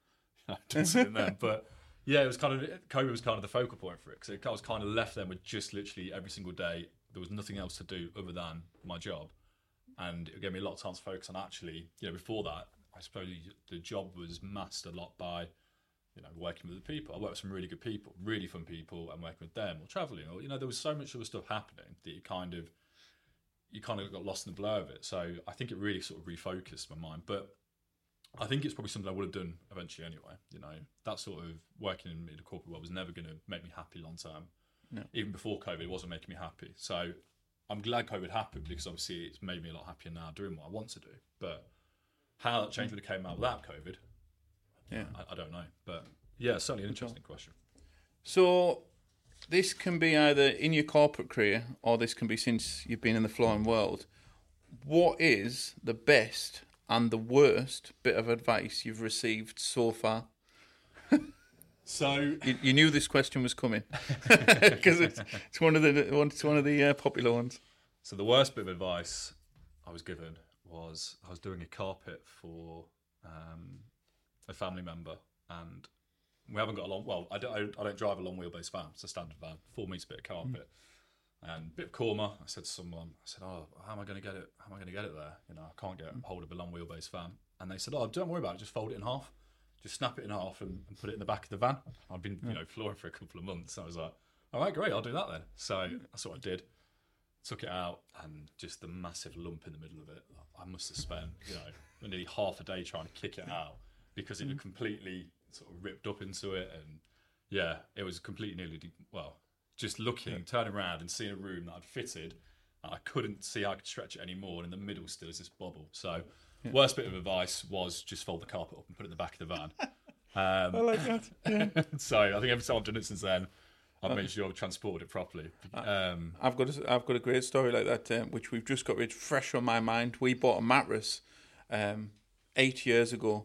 done something then, but... Yeah, it was kind of, COVID was kind of the focal point for it, because I was kind of left then with just literally every single day, there was nothing else to do other than my job. And it gave me a lot of time to focus on actually, you know, before that, I suppose the job was masked a lot by, you know, working with the people. I worked with some really good people, really fun people, and working with them or traveling or, you know, there was so much other stuff happening that you kind of got lost in the blur of it. So I think it really sort of refocused my mind. But I think it's probably something I would have done eventually anyway. You know, that sort of working in the corporate world was never going to make me happy long term. No. Even before COVID, it wasn't making me happy. So I'm glad COVID happened, because obviously it's made me a lot happier now doing what I want to do. But how that change would have came out without COVID, yeah, I don't know. But yeah, certainly an interesting question. So this can be either in your corporate career or this can be since you've been in the flooring world. What is the best and the worst bit of advice you've received so far? So you knew this question was coming, because it's one of the popular ones. So the worst bit of advice I was given was, I was doing a carpet for a family member, and we haven't got a long. Well, I don't drive a long wheelbase van. It's a standard van, 4 meter bit of carpet. And a bit of korma. I said to someone, I said, "Oh, how am I going to get it? How am I going to get it there? You know, I can't get hold of a long wheelbase van." And they said, "Oh, don't worry about it. Just fold it in half. Just snap it in half and put it in the back of the van." I've been, you know, flooring for a couple of months. So I was like, "All right, great. I'll do that then." So that's what I did. Took it out, and just the massive lump in the middle of it. I must have spent, you know, nearly half a day trying to kick it out, because it had completely sort of ripped up into it, and yeah, it was completely Just looking, turning around and seeing a room that I'd fitted, and I couldn't see how I could stretch it anymore. And in the middle still is this bubble. So worst bit of advice was just fold the carpet up and put it in the back of the van. I like that. Yeah. So I think every time I've done it since then, I've made sure I've transported it properly. I've got a great story like that, which we've just got, fresh on my mind. We bought a mattress 8 years ago,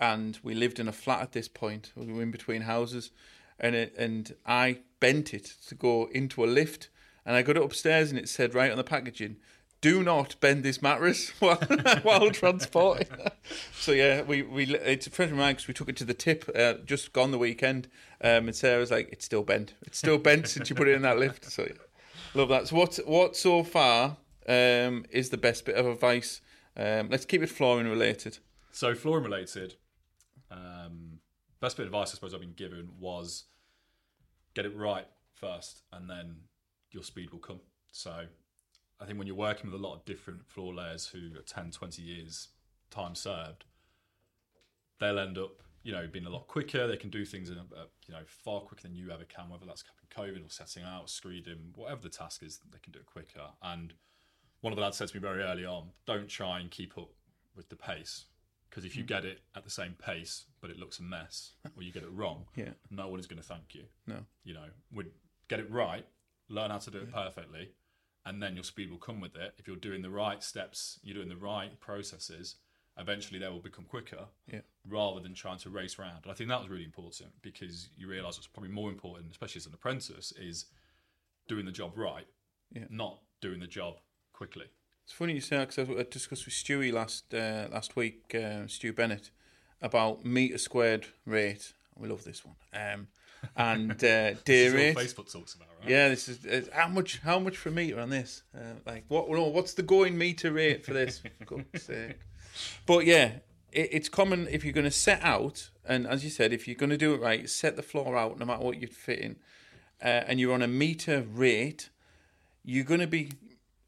and we lived in a flat at this point. We were in between houses. And I bent it to go into a lift, and I got it upstairs, and it said right on the packaging, "Do not bend this mattress while transporting." So yeah, we it's a friend of mine, because we took it to the tip just gone the weekend, and Sarah was like, "It's still bent since you put it in that lift." So yeah, love that. So what so far is the best bit of advice? Let's keep it flooring related. So flooring related. Best bit of advice I suppose I've been given was get it right first, and then your speed will come. So I think when you're working with a lot of different floor layers who are 10, 20 years time served, they'll end up, you know, being a lot quicker. They can do things in far quicker than you ever can, whether that's COVID or setting out, screeding, whatever the task is, they can do it quicker. And one of the lads said to me very early on, don't try and keep up with the pace. Because if you get it at the same pace, but it looks a mess, or you get it wrong, no one is going to thank you. No, you know, we'd get it right, learn how to do it perfectly, and then your speed will come with it. If you're doing the right steps, you're doing the right processes, eventually they will become quicker, rather than trying to race round. And I think that was really important, because you realise what's probably more important, especially as an apprentice, is doing the job right, not doing the job quickly. It's funny you say that, because I discussed with Stewie last week, Stu Bennett, about metre squared rate. We love this one. And day rate. This is what Facebook talks about, right? Yeah, this is how much for a metre on this? What's the going metre rate for this? For God's sake. But yeah, it's common if you're going to set out, and as you said, if you're going to do it right, set the floor out no matter what you're fitting. and you're on a meter rate, you're going to be,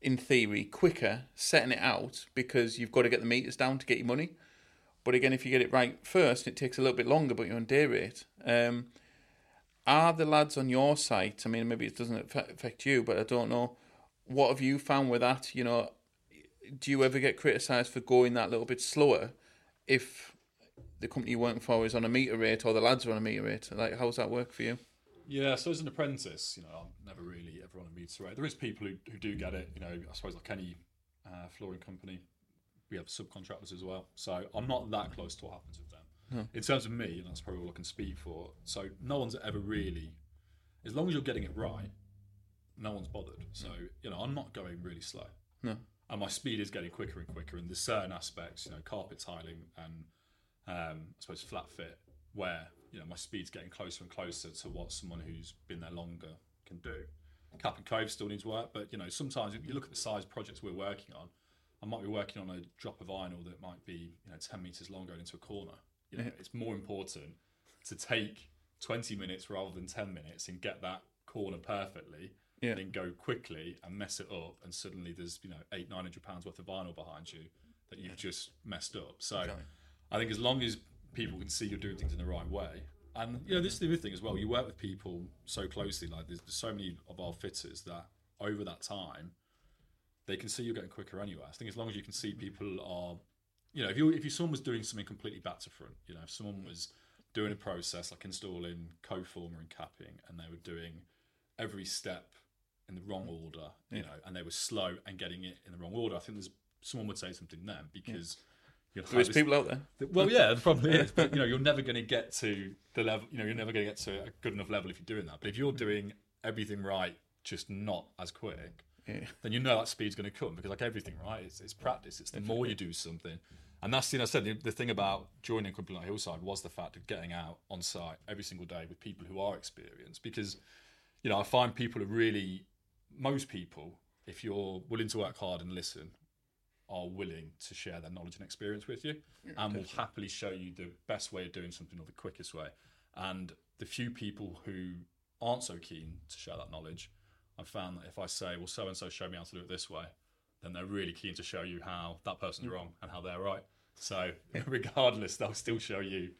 in theory, quicker setting it out because you've got to get the meters down to get your money. But again, if you get it right first, it takes a little bit longer, but you're on day rate. Are the lads on your site, I mean, maybe it doesn't affect you, but I don't know, what have you found with that? You know, do you ever get criticised for going that little bit slower if the company you're working for is on a meter rate or the lads are on a meter rate? Like, how's that work for you? Yeah, so as an apprentice, you know, I'm never really ever on a meter rate. There is people who do get it, you know, I suppose like any flooring company, we have subcontractors as well. So I'm not that close to what happens with them. No. In terms of me, and that's probably all I can speak for, so no one's ever really, as long as you're getting it right, no one's bothered. So, you know, I'm not going really slow. No. And my speed is getting quicker and quicker. And there's certain aspects, you know, carpet tiling and I suppose flat fit, where, you know, my speed's getting closer and closer to what someone who's been there longer can do. Cap and Cove still needs work, but, you know, sometimes if you look at the size projects we're working on, I might be working on a drop of vinyl that might be, you know, 10 metres long going into a corner. You know, it's more important to take 20 minutes rather than 10 minutes and get that corner perfectly, and then go quickly and mess it up, and suddenly there's, you know, £800-900 worth of vinyl behind you that you've just messed up. So I think as long as people can see you're doing things in the right way, and, you know, this is the other thing as well, you work with people so closely, like there's so many of our fitters that over that time, they can see you're getting quicker anyway. I think as long as you can see people are, you know, if someone was doing something completely back to front, you know, if someone was doing a process like installing co-former and capping, and they were doing every step in the wrong order, you know, and they were slow and getting it in the wrong order, I think there's someone would say something then, because there's people out there. Well, yeah, the problem is, but, you know, you're never going to get to the level. You know, you're never going to get to a good enough level if you're doing that. But if you're doing everything right, just not as quick, then you know that speed's going to come, because like everything, right, it's practice. It's the more you do something, and that's, you know, I said the thing about joining a company like Hillside was the fact of getting out on site every single day with people who are experienced, because, you know, I find people are really. Most people, if you're willing to work hard and listen, are willing to share their knowledge and experience with you, and will happily show you the best way of doing something or the quickest way. And the few people who aren't so keen to share that knowledge, I've found that if I say, well, so-and-so showed me how to do it this way, then they're really keen to show you how that person's wrong and how they're right. So regardless, they'll still show you,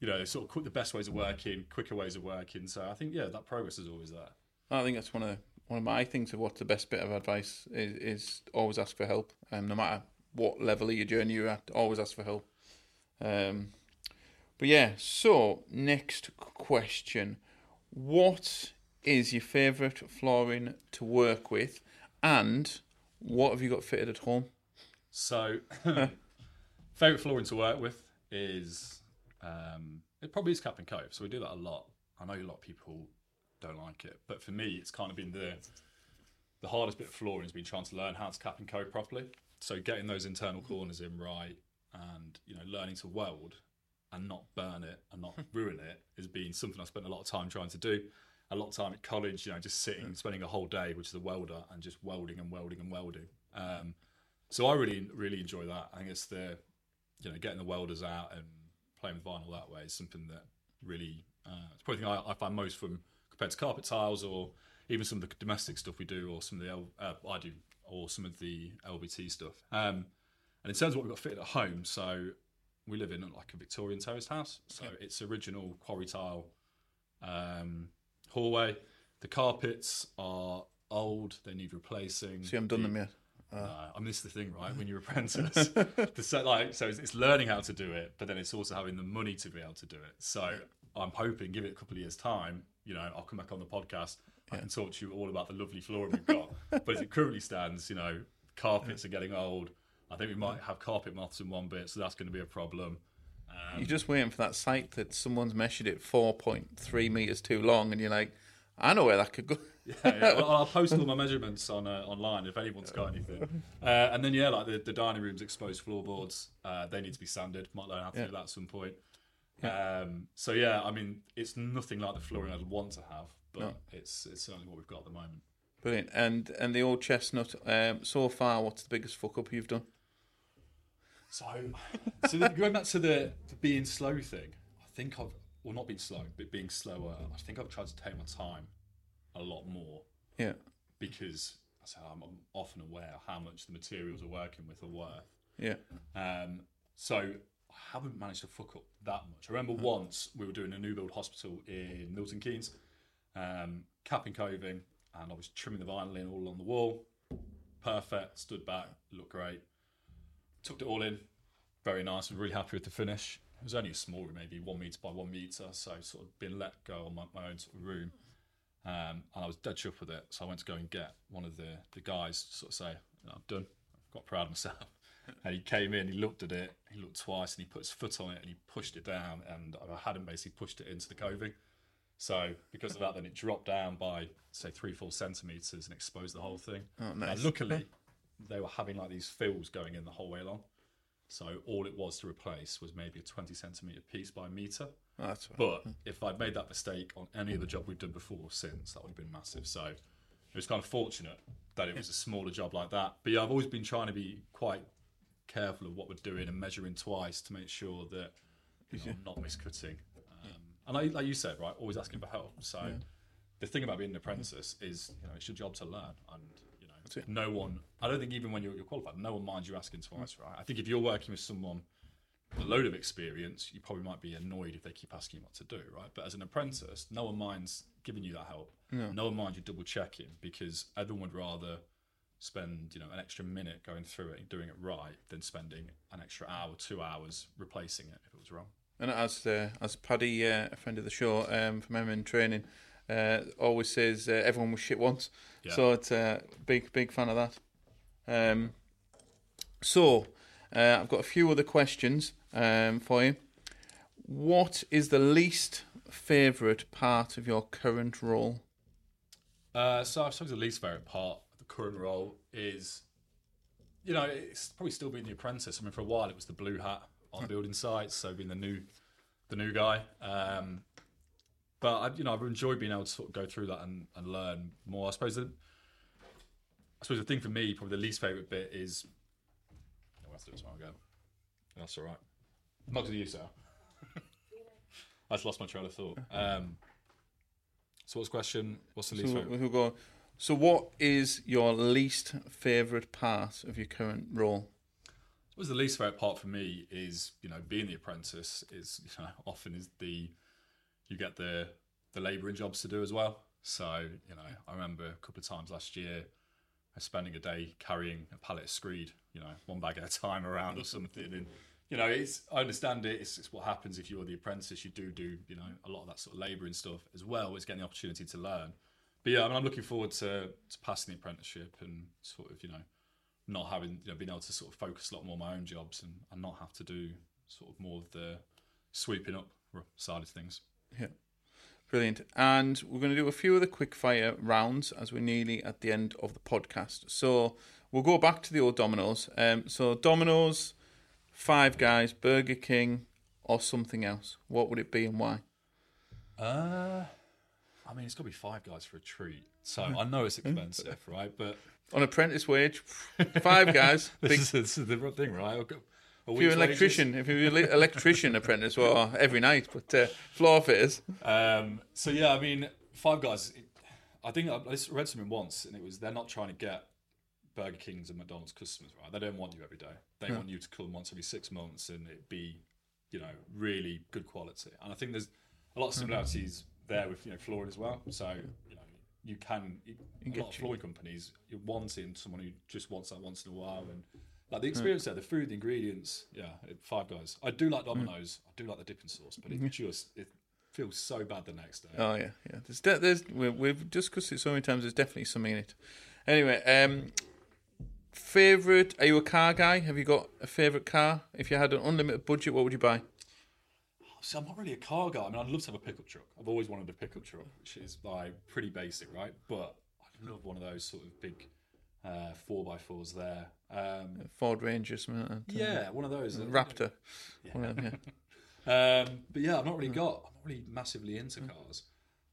you know, sort of the best ways of working, quicker ways of working. So I think, yeah, that progress is always there. I think that's one of my things of what's the best bit of advice is always ask for help. No matter what level of your journey you're at, always ask for help. But yeah, so next question. What is your favourite flooring to work with, and what have you got fitted at home? So, favourite flooring to work with is, it probably is Cap and Cove, so we do that a lot. I know a lot of people don't like it, but for me it's kind of been the hardest bit of flooring has been trying to learn how to cap and code properly, so getting those internal corners in right, and, you know, learning to weld and not burn it and not ruin it has been something I spent a lot of time trying to do. A lot of time at college, you know, just sitting spending a whole day which is a welder and just welding. So I really enjoy that. I think it's the, you know, getting the welders out and playing with vinyl that way is something that really it's probably the thing I find most from compared to carpet tiles, or even some of the domestic stuff we do, or some of the some of the LBT stuff. And in terms of what we've got fitted at home, so we live in like a Victorian terraced house, so it's original quarry tile hallway. The carpets are old; they need replacing. So you haven't done them yet. I mean, this is the thing, right? When you're apprentice, so it's learning how to do it, but then it's also having the money to be able to do it. So I'm hoping, give it a couple of years' time, you know, I'll come back on the podcast. I can talk to you all about the lovely flooring we've got. But as it currently stands, you know, carpets are getting old. I think we might have carpet moths in one bit, so that's going to be a problem. You're just waiting for that site that someone's measured it 4.3 metres too long, and you're like, I know where that could go. Well, I'll post all my measurements on online if anyone's got anything. And then, yeah, like the dining room's exposed floorboards, they need to be sanded. Might learn how to do that at some point. So yeah, I mean, it's nothing like the flooring I'd want to have, but it's certainly what we've got at the moment. Brilliant. And the old chestnut, so far, what's the biggest fuck up you've done? So going back to the being slow thing, I think I've well, not being slow, but being slower. I think I've tried to take my time a lot more. Yeah. Because I'm often aware how much the materials are working with are worth. Yeah. So I haven't managed to fuck up that much. I remember once we were doing a new build hospital in Milton Keynes, capping coving, and I was trimming the vinyl all along the wall. Perfect. Stood back. Looked great. Tucked it all in. Very nice. I'm really happy with the finish. It was only a small room, maybe 1 metre by 1 metre, so sort of been let go on my own sort of room. And I was dead chuffed with it, so I went to go and get one of the guys to sort of say, I'm done, I've got proud of myself. And he came in, he looked at it, he looked twice, and he put his foot on it, and he pushed it down, and I hadn't basically pushed it into the coving. So because of that, then it dropped down by, say, 3-4 centimetres and exposed the whole thing. Oh, nice. Now, luckily, they were having like these fills going in the whole way along. So all it was to replace was maybe a 20 centimetre piece by metre. Oh, that's right. But if I'd made that mistake on any other job we've done before or since, that would have been massive. So it was kind of fortunate that it was a smaller job like that. But yeah, I've always been trying to be quite careful of what we're doing and measuring twice to make sure that I'm not miscutting. And like you said, right, always asking for help. So the thing about being an apprentice is, it's your job to learn. And no one, I don't think even when you're qualified, no one minds you asking twice, right? I think if you're working with someone with a load of experience, you probably might be annoyed if they keep asking you what to do, right? But as an apprentice, no one minds giving you that help. Yeah. No one minds you double checking, because everyone would rather spend, an extra minute going through it and doing it right than spending an extra hour, 2 hours replacing it if it was wrong. And as Paddy, a friend of the show, from MMA in Training, always says, everyone was shit once. Yeah. So it's a big fan of that. So I've got a few other questions for you. What is the least favourite part of your current role? So I suppose the least favourite part of the current role is, it's probably still being the apprentice. I mean, for a while it was the blue hat on building sites, so being the new guy. But I've enjoyed being able to sort of go through that and learn more. I suppose the thing for me, probably the least favourite bit is. I'll have to do it tomorrow again. That's all right. Not because of you, Sarah. I just lost my trail of thought. So what's the question? What's the least favourite? We'll go. So what is your least favourite part of your current role? I suppose the least favourite part for me is, being the apprentice is often is the. You get the labouring jobs to do as well. So, I remember a couple of times last year, I was spending a day carrying a pallet of screed, one bag at a time around or something. And, I understand it. It's what happens if you're the apprentice. You do, a lot of that sort of labouring stuff as well as getting the opportunity to learn. But yeah, I'm looking forward to passing the apprenticeship and sort of, not having, being able to sort of focus a lot more on my own jobs and not have to do sort of more of the sweeping up side of things. Yeah, brilliant. And we're going to do a few of the quick fire rounds as we're nearly at the end of the podcast. So we'll go back to the old Domino's. So Domino's, Five Guys, Burger King, or something else. What would it be and why? It's got to be Five Guys for a treat. So I know it's expensive, right? But on apprentice wage, Five Guys. This is the thing, right? If you're an electrician, apprentice, well, every night, but floor fitters. So yeah, I mean, Five Guys. I think I read something once, and it was they're not trying to get Burger King's and McDonald's customers, right? They don't want you every day. They want you to come once every 6 months, and it be, really good quality. And I think there's a lot of similarities there with flooring as well. So you can a lot of flooring companies you're wanting someone who just wants that once in a while and. Like the experience there, the food, the ingredients, Five Guys. I do like Domino's. I do like the dipping sauce, but it feels so bad the next day. Oh yeah. We've discussed it so many times. There's definitely something in it. Anyway, favorite. Are you a car guy? Have you got a favorite car? If you had an unlimited budget, what would you buy? So I'm not really a car guy. I mean, I'd love to have a pickup truck. I've always wanted a pickup truck, which is like pretty basic, right? But I love one of those sort of big. 4x4s there. Ford Ranger, something. Yeah, one of those. Raptor. But yeah, I'm not really massively into cars.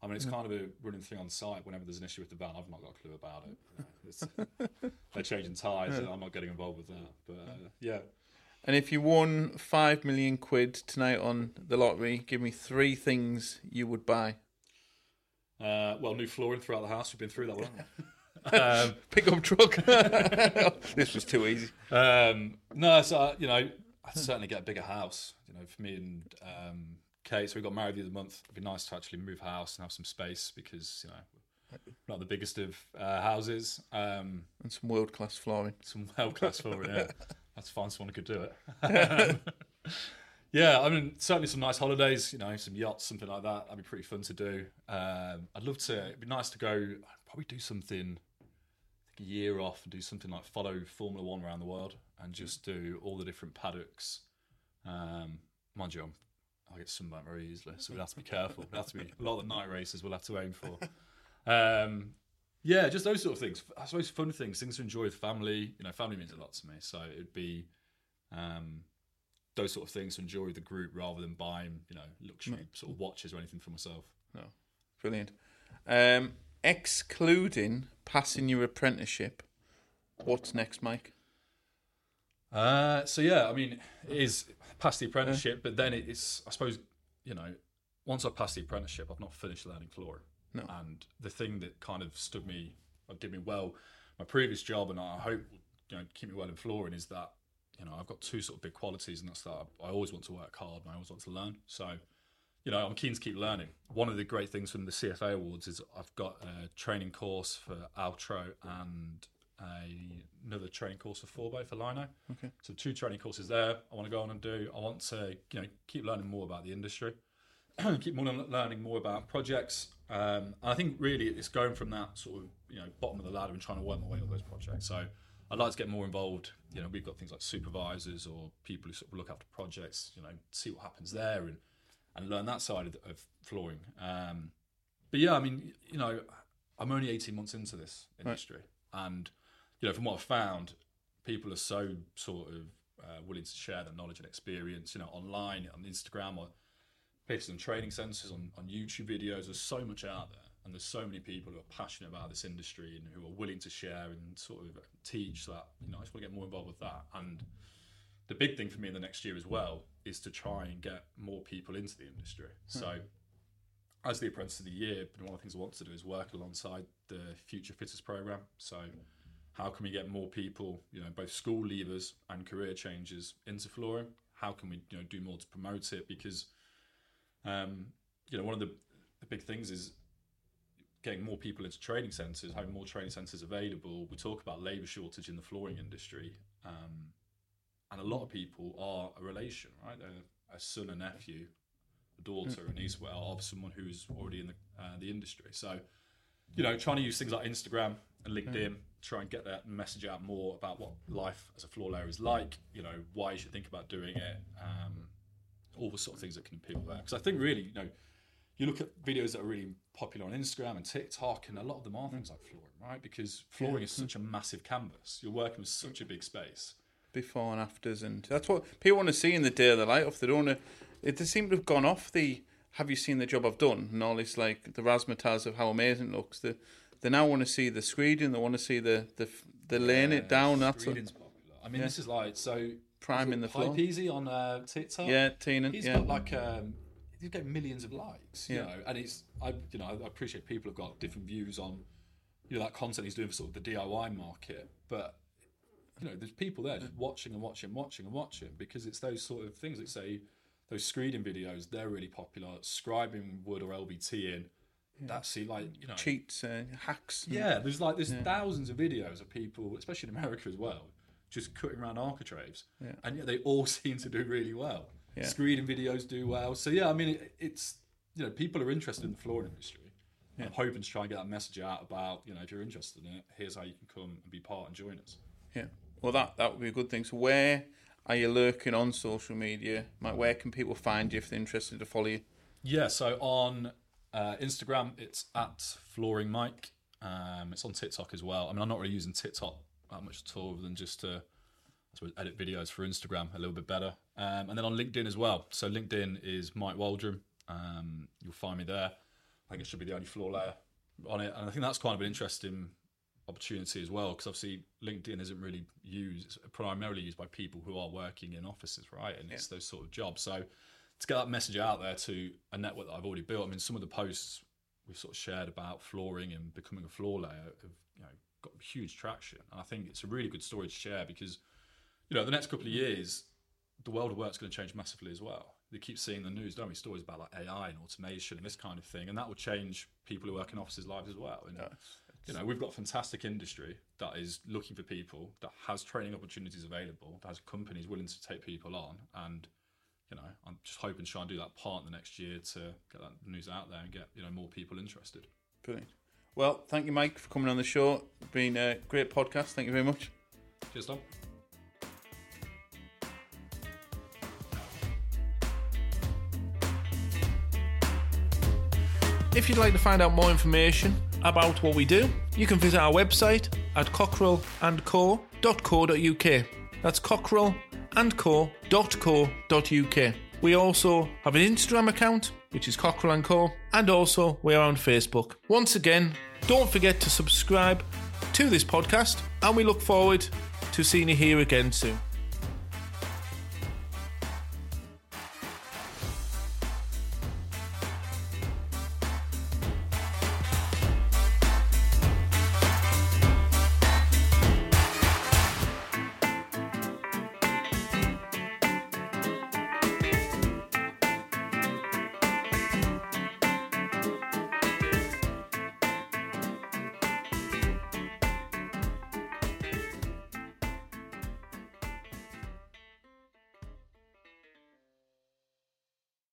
I mean, it's kind of a running thing on site. Whenever there's an issue with the van, I've not got a clue about it. They're changing tyres, and I'm not getting involved with that. But yeah. And if you won £5 million tonight on the lottery, give me three things you would buy. Well, new flooring throughout the house. We've been through that one. Pickup truck. This was too easy. No, so, you know, I'd certainly get a bigger house. You know, for me and Kate, so we got married the other month. It'd be nice to actually move house and have some space because, you know, not the biggest of houses. And some world-class flooring. Some world-class flooring, yeah. That's fine, someone could do it. Yeah, I mean, certainly some nice holidays, you know, some yachts, something like that. That'd be pretty fun to do. I'd love to, it'd be nice to go, I'd probably do something, I think a year off and do something like follow Formula One around the world and just do all the different paddocks. Mind you, I get sunburned very easily, so we'll have to be careful. We'll have to be, a lot of night races we'll have to aim for. Yeah, just those sort of things. I suppose fun things, things to enjoy with family. You know, family means a lot to me, so it'd be those sort of things to enjoy with the group rather than buying, you know, luxury sort of watches or anything for myself. No, brilliant. Excluding passing your apprenticeship, what's next, Mike? So yeah, I mean, it is past the apprenticeship, but then it's, I suppose, you know, once I passed the apprenticeship, I've not finished learning flooring. No. And the thing that kind of stood me, or did me well, my previous job, and I hope, you know, keep me well in flooring, is that, you know, I've got two sort of big qualities, and that's that I always want to work hard and I always want to learn. So, you know, I'm keen to keep learning. One of the great things from the CFA Awards is I've got a training course for Altro and another training course for Forbo for Lino. Okay. So two training courses there I want to go on and do. I want to, you know, keep learning more about the industry. Keep learning more about projects, and I think really it's going from that sort of, you know, bottom of the ladder and trying to work my way up those projects. So I'd like to get more involved. You know, we've got things like supervisors or people who sort of look after projects. You know, see what happens there and learn that side of flooring. But yeah, I mean, you know, I'm only 18 months into this industry, right. And you know, from what I've found, people are so sort of willing to share their knowledge and experience. You know, online on Instagram or and training centres on YouTube videos. There's so much out there, and there's so many people who are passionate about this industry and who are willing to share and sort of teach that. You know, I just want to get more involved with that. And the big thing for me in the next year as well is to try and get more people into the industry. So as the Apprentice of the Year, one of the things I want to do is work alongside the Future Fitters programme. So how can we get more people, you know, both school leavers and career changers into flooring? How can we, you know, do more to promote it? Because you know, one of the big things is getting more people into training centres, having more training centres available. We talk about labour shortage in the flooring industry, and a lot of people are a relation, right? A son, a nephew, a daughter, a niece, well, of someone who's already in the industry. So, you know, trying to use things like Instagram and LinkedIn, try and get that message out more about what life as a floor layer is like, you know, why you should think about doing it, all the sort of things that can appeal there. Because I think really, you know, you look at videos that are really popular on Instagram and TikTok, and a lot of them are things like flooring, right? Because flooring is such a massive canvas. You're working with such a big space. Before and afters, and that's what people want to see in the day of the light off. They don't want to, they seem to have gone off the, have you seen the job I've done? And all this like the razzmatazz of how amazing it looks. They now want to see the screeding, they want to see the laying it down. That's screeding's popular. I mean, this is like, so... Prime in the floor. Easy on TikTok. Yeah, Tina. He's got like he's got millions of likes. You know, and it's I appreciate people have got different views on, you know, that content he's doing for sort of the DIY market. But you know, there's people there just watching because it's those sort of things that say those screening videos. They're really popular. Scribing wood or LBT in. That's like, you know, cheats, hacks. Yeah, there's thousands of videos of people, especially in America as well, just cutting around architraves, and yet they all seem to do really well. Yeah. Screening videos do well. So yeah, I mean, it's, you know, people are interested in the flooring industry. Yeah. I'm hoping to try and get that message out about, you know, if you're interested in it, here's how you can come and be part and join us. Yeah, well, that would be a good thing. So where are you lurking on social media? Mike, where can people find you if they're interested to follow you? Yeah, so on Instagram, it's @FlooringMike. It's on TikTok as well. I mean, I'm not really using TikTok that much at all, other than just to, I suppose, edit videos for Instagram a little bit better. And then on LinkedIn as well. So LinkedIn is Mike Waldron. You'll find me there. I think it should be the only floor layer on it. And I think that's kind of an interesting opportunity as well, because obviously LinkedIn isn't really used, it's primarily used by people who are working in offices, right? And it's those sort of jobs. So to get that message out there to a network that I've already built, I mean, some of the posts we've sort of shared about flooring and becoming a floor layer have, you know, got huge traction. And I think it's a really good story to share because, you know, the next couple of years, the world of work's going to change massively as well. They keep seeing the news, don't we? Stories about like AI and automation and this kind of thing. And that will change people who work in offices' lives as well. And, you know, we've got a fantastic industry that is looking for people, that has training opportunities available, that has companies willing to take people on. And, you know, I'm just hoping Sean do that part in the next year to get that news out there and get, you know, more people interested. Brilliant. Well, thank you, Mike, for coming on the show. It's been a great podcast. Thank you very much. Cheers, Tom. If you'd like to find out more information about what we do, you can visit our website at cockerill&co.co.uk. That's cockerill&co.co.uk. We also have an Instagram account, which is Cockerill & Co, and also we're on Facebook. Once again, don't forget to subscribe to this podcast, and we look forward to seeing you here again soon.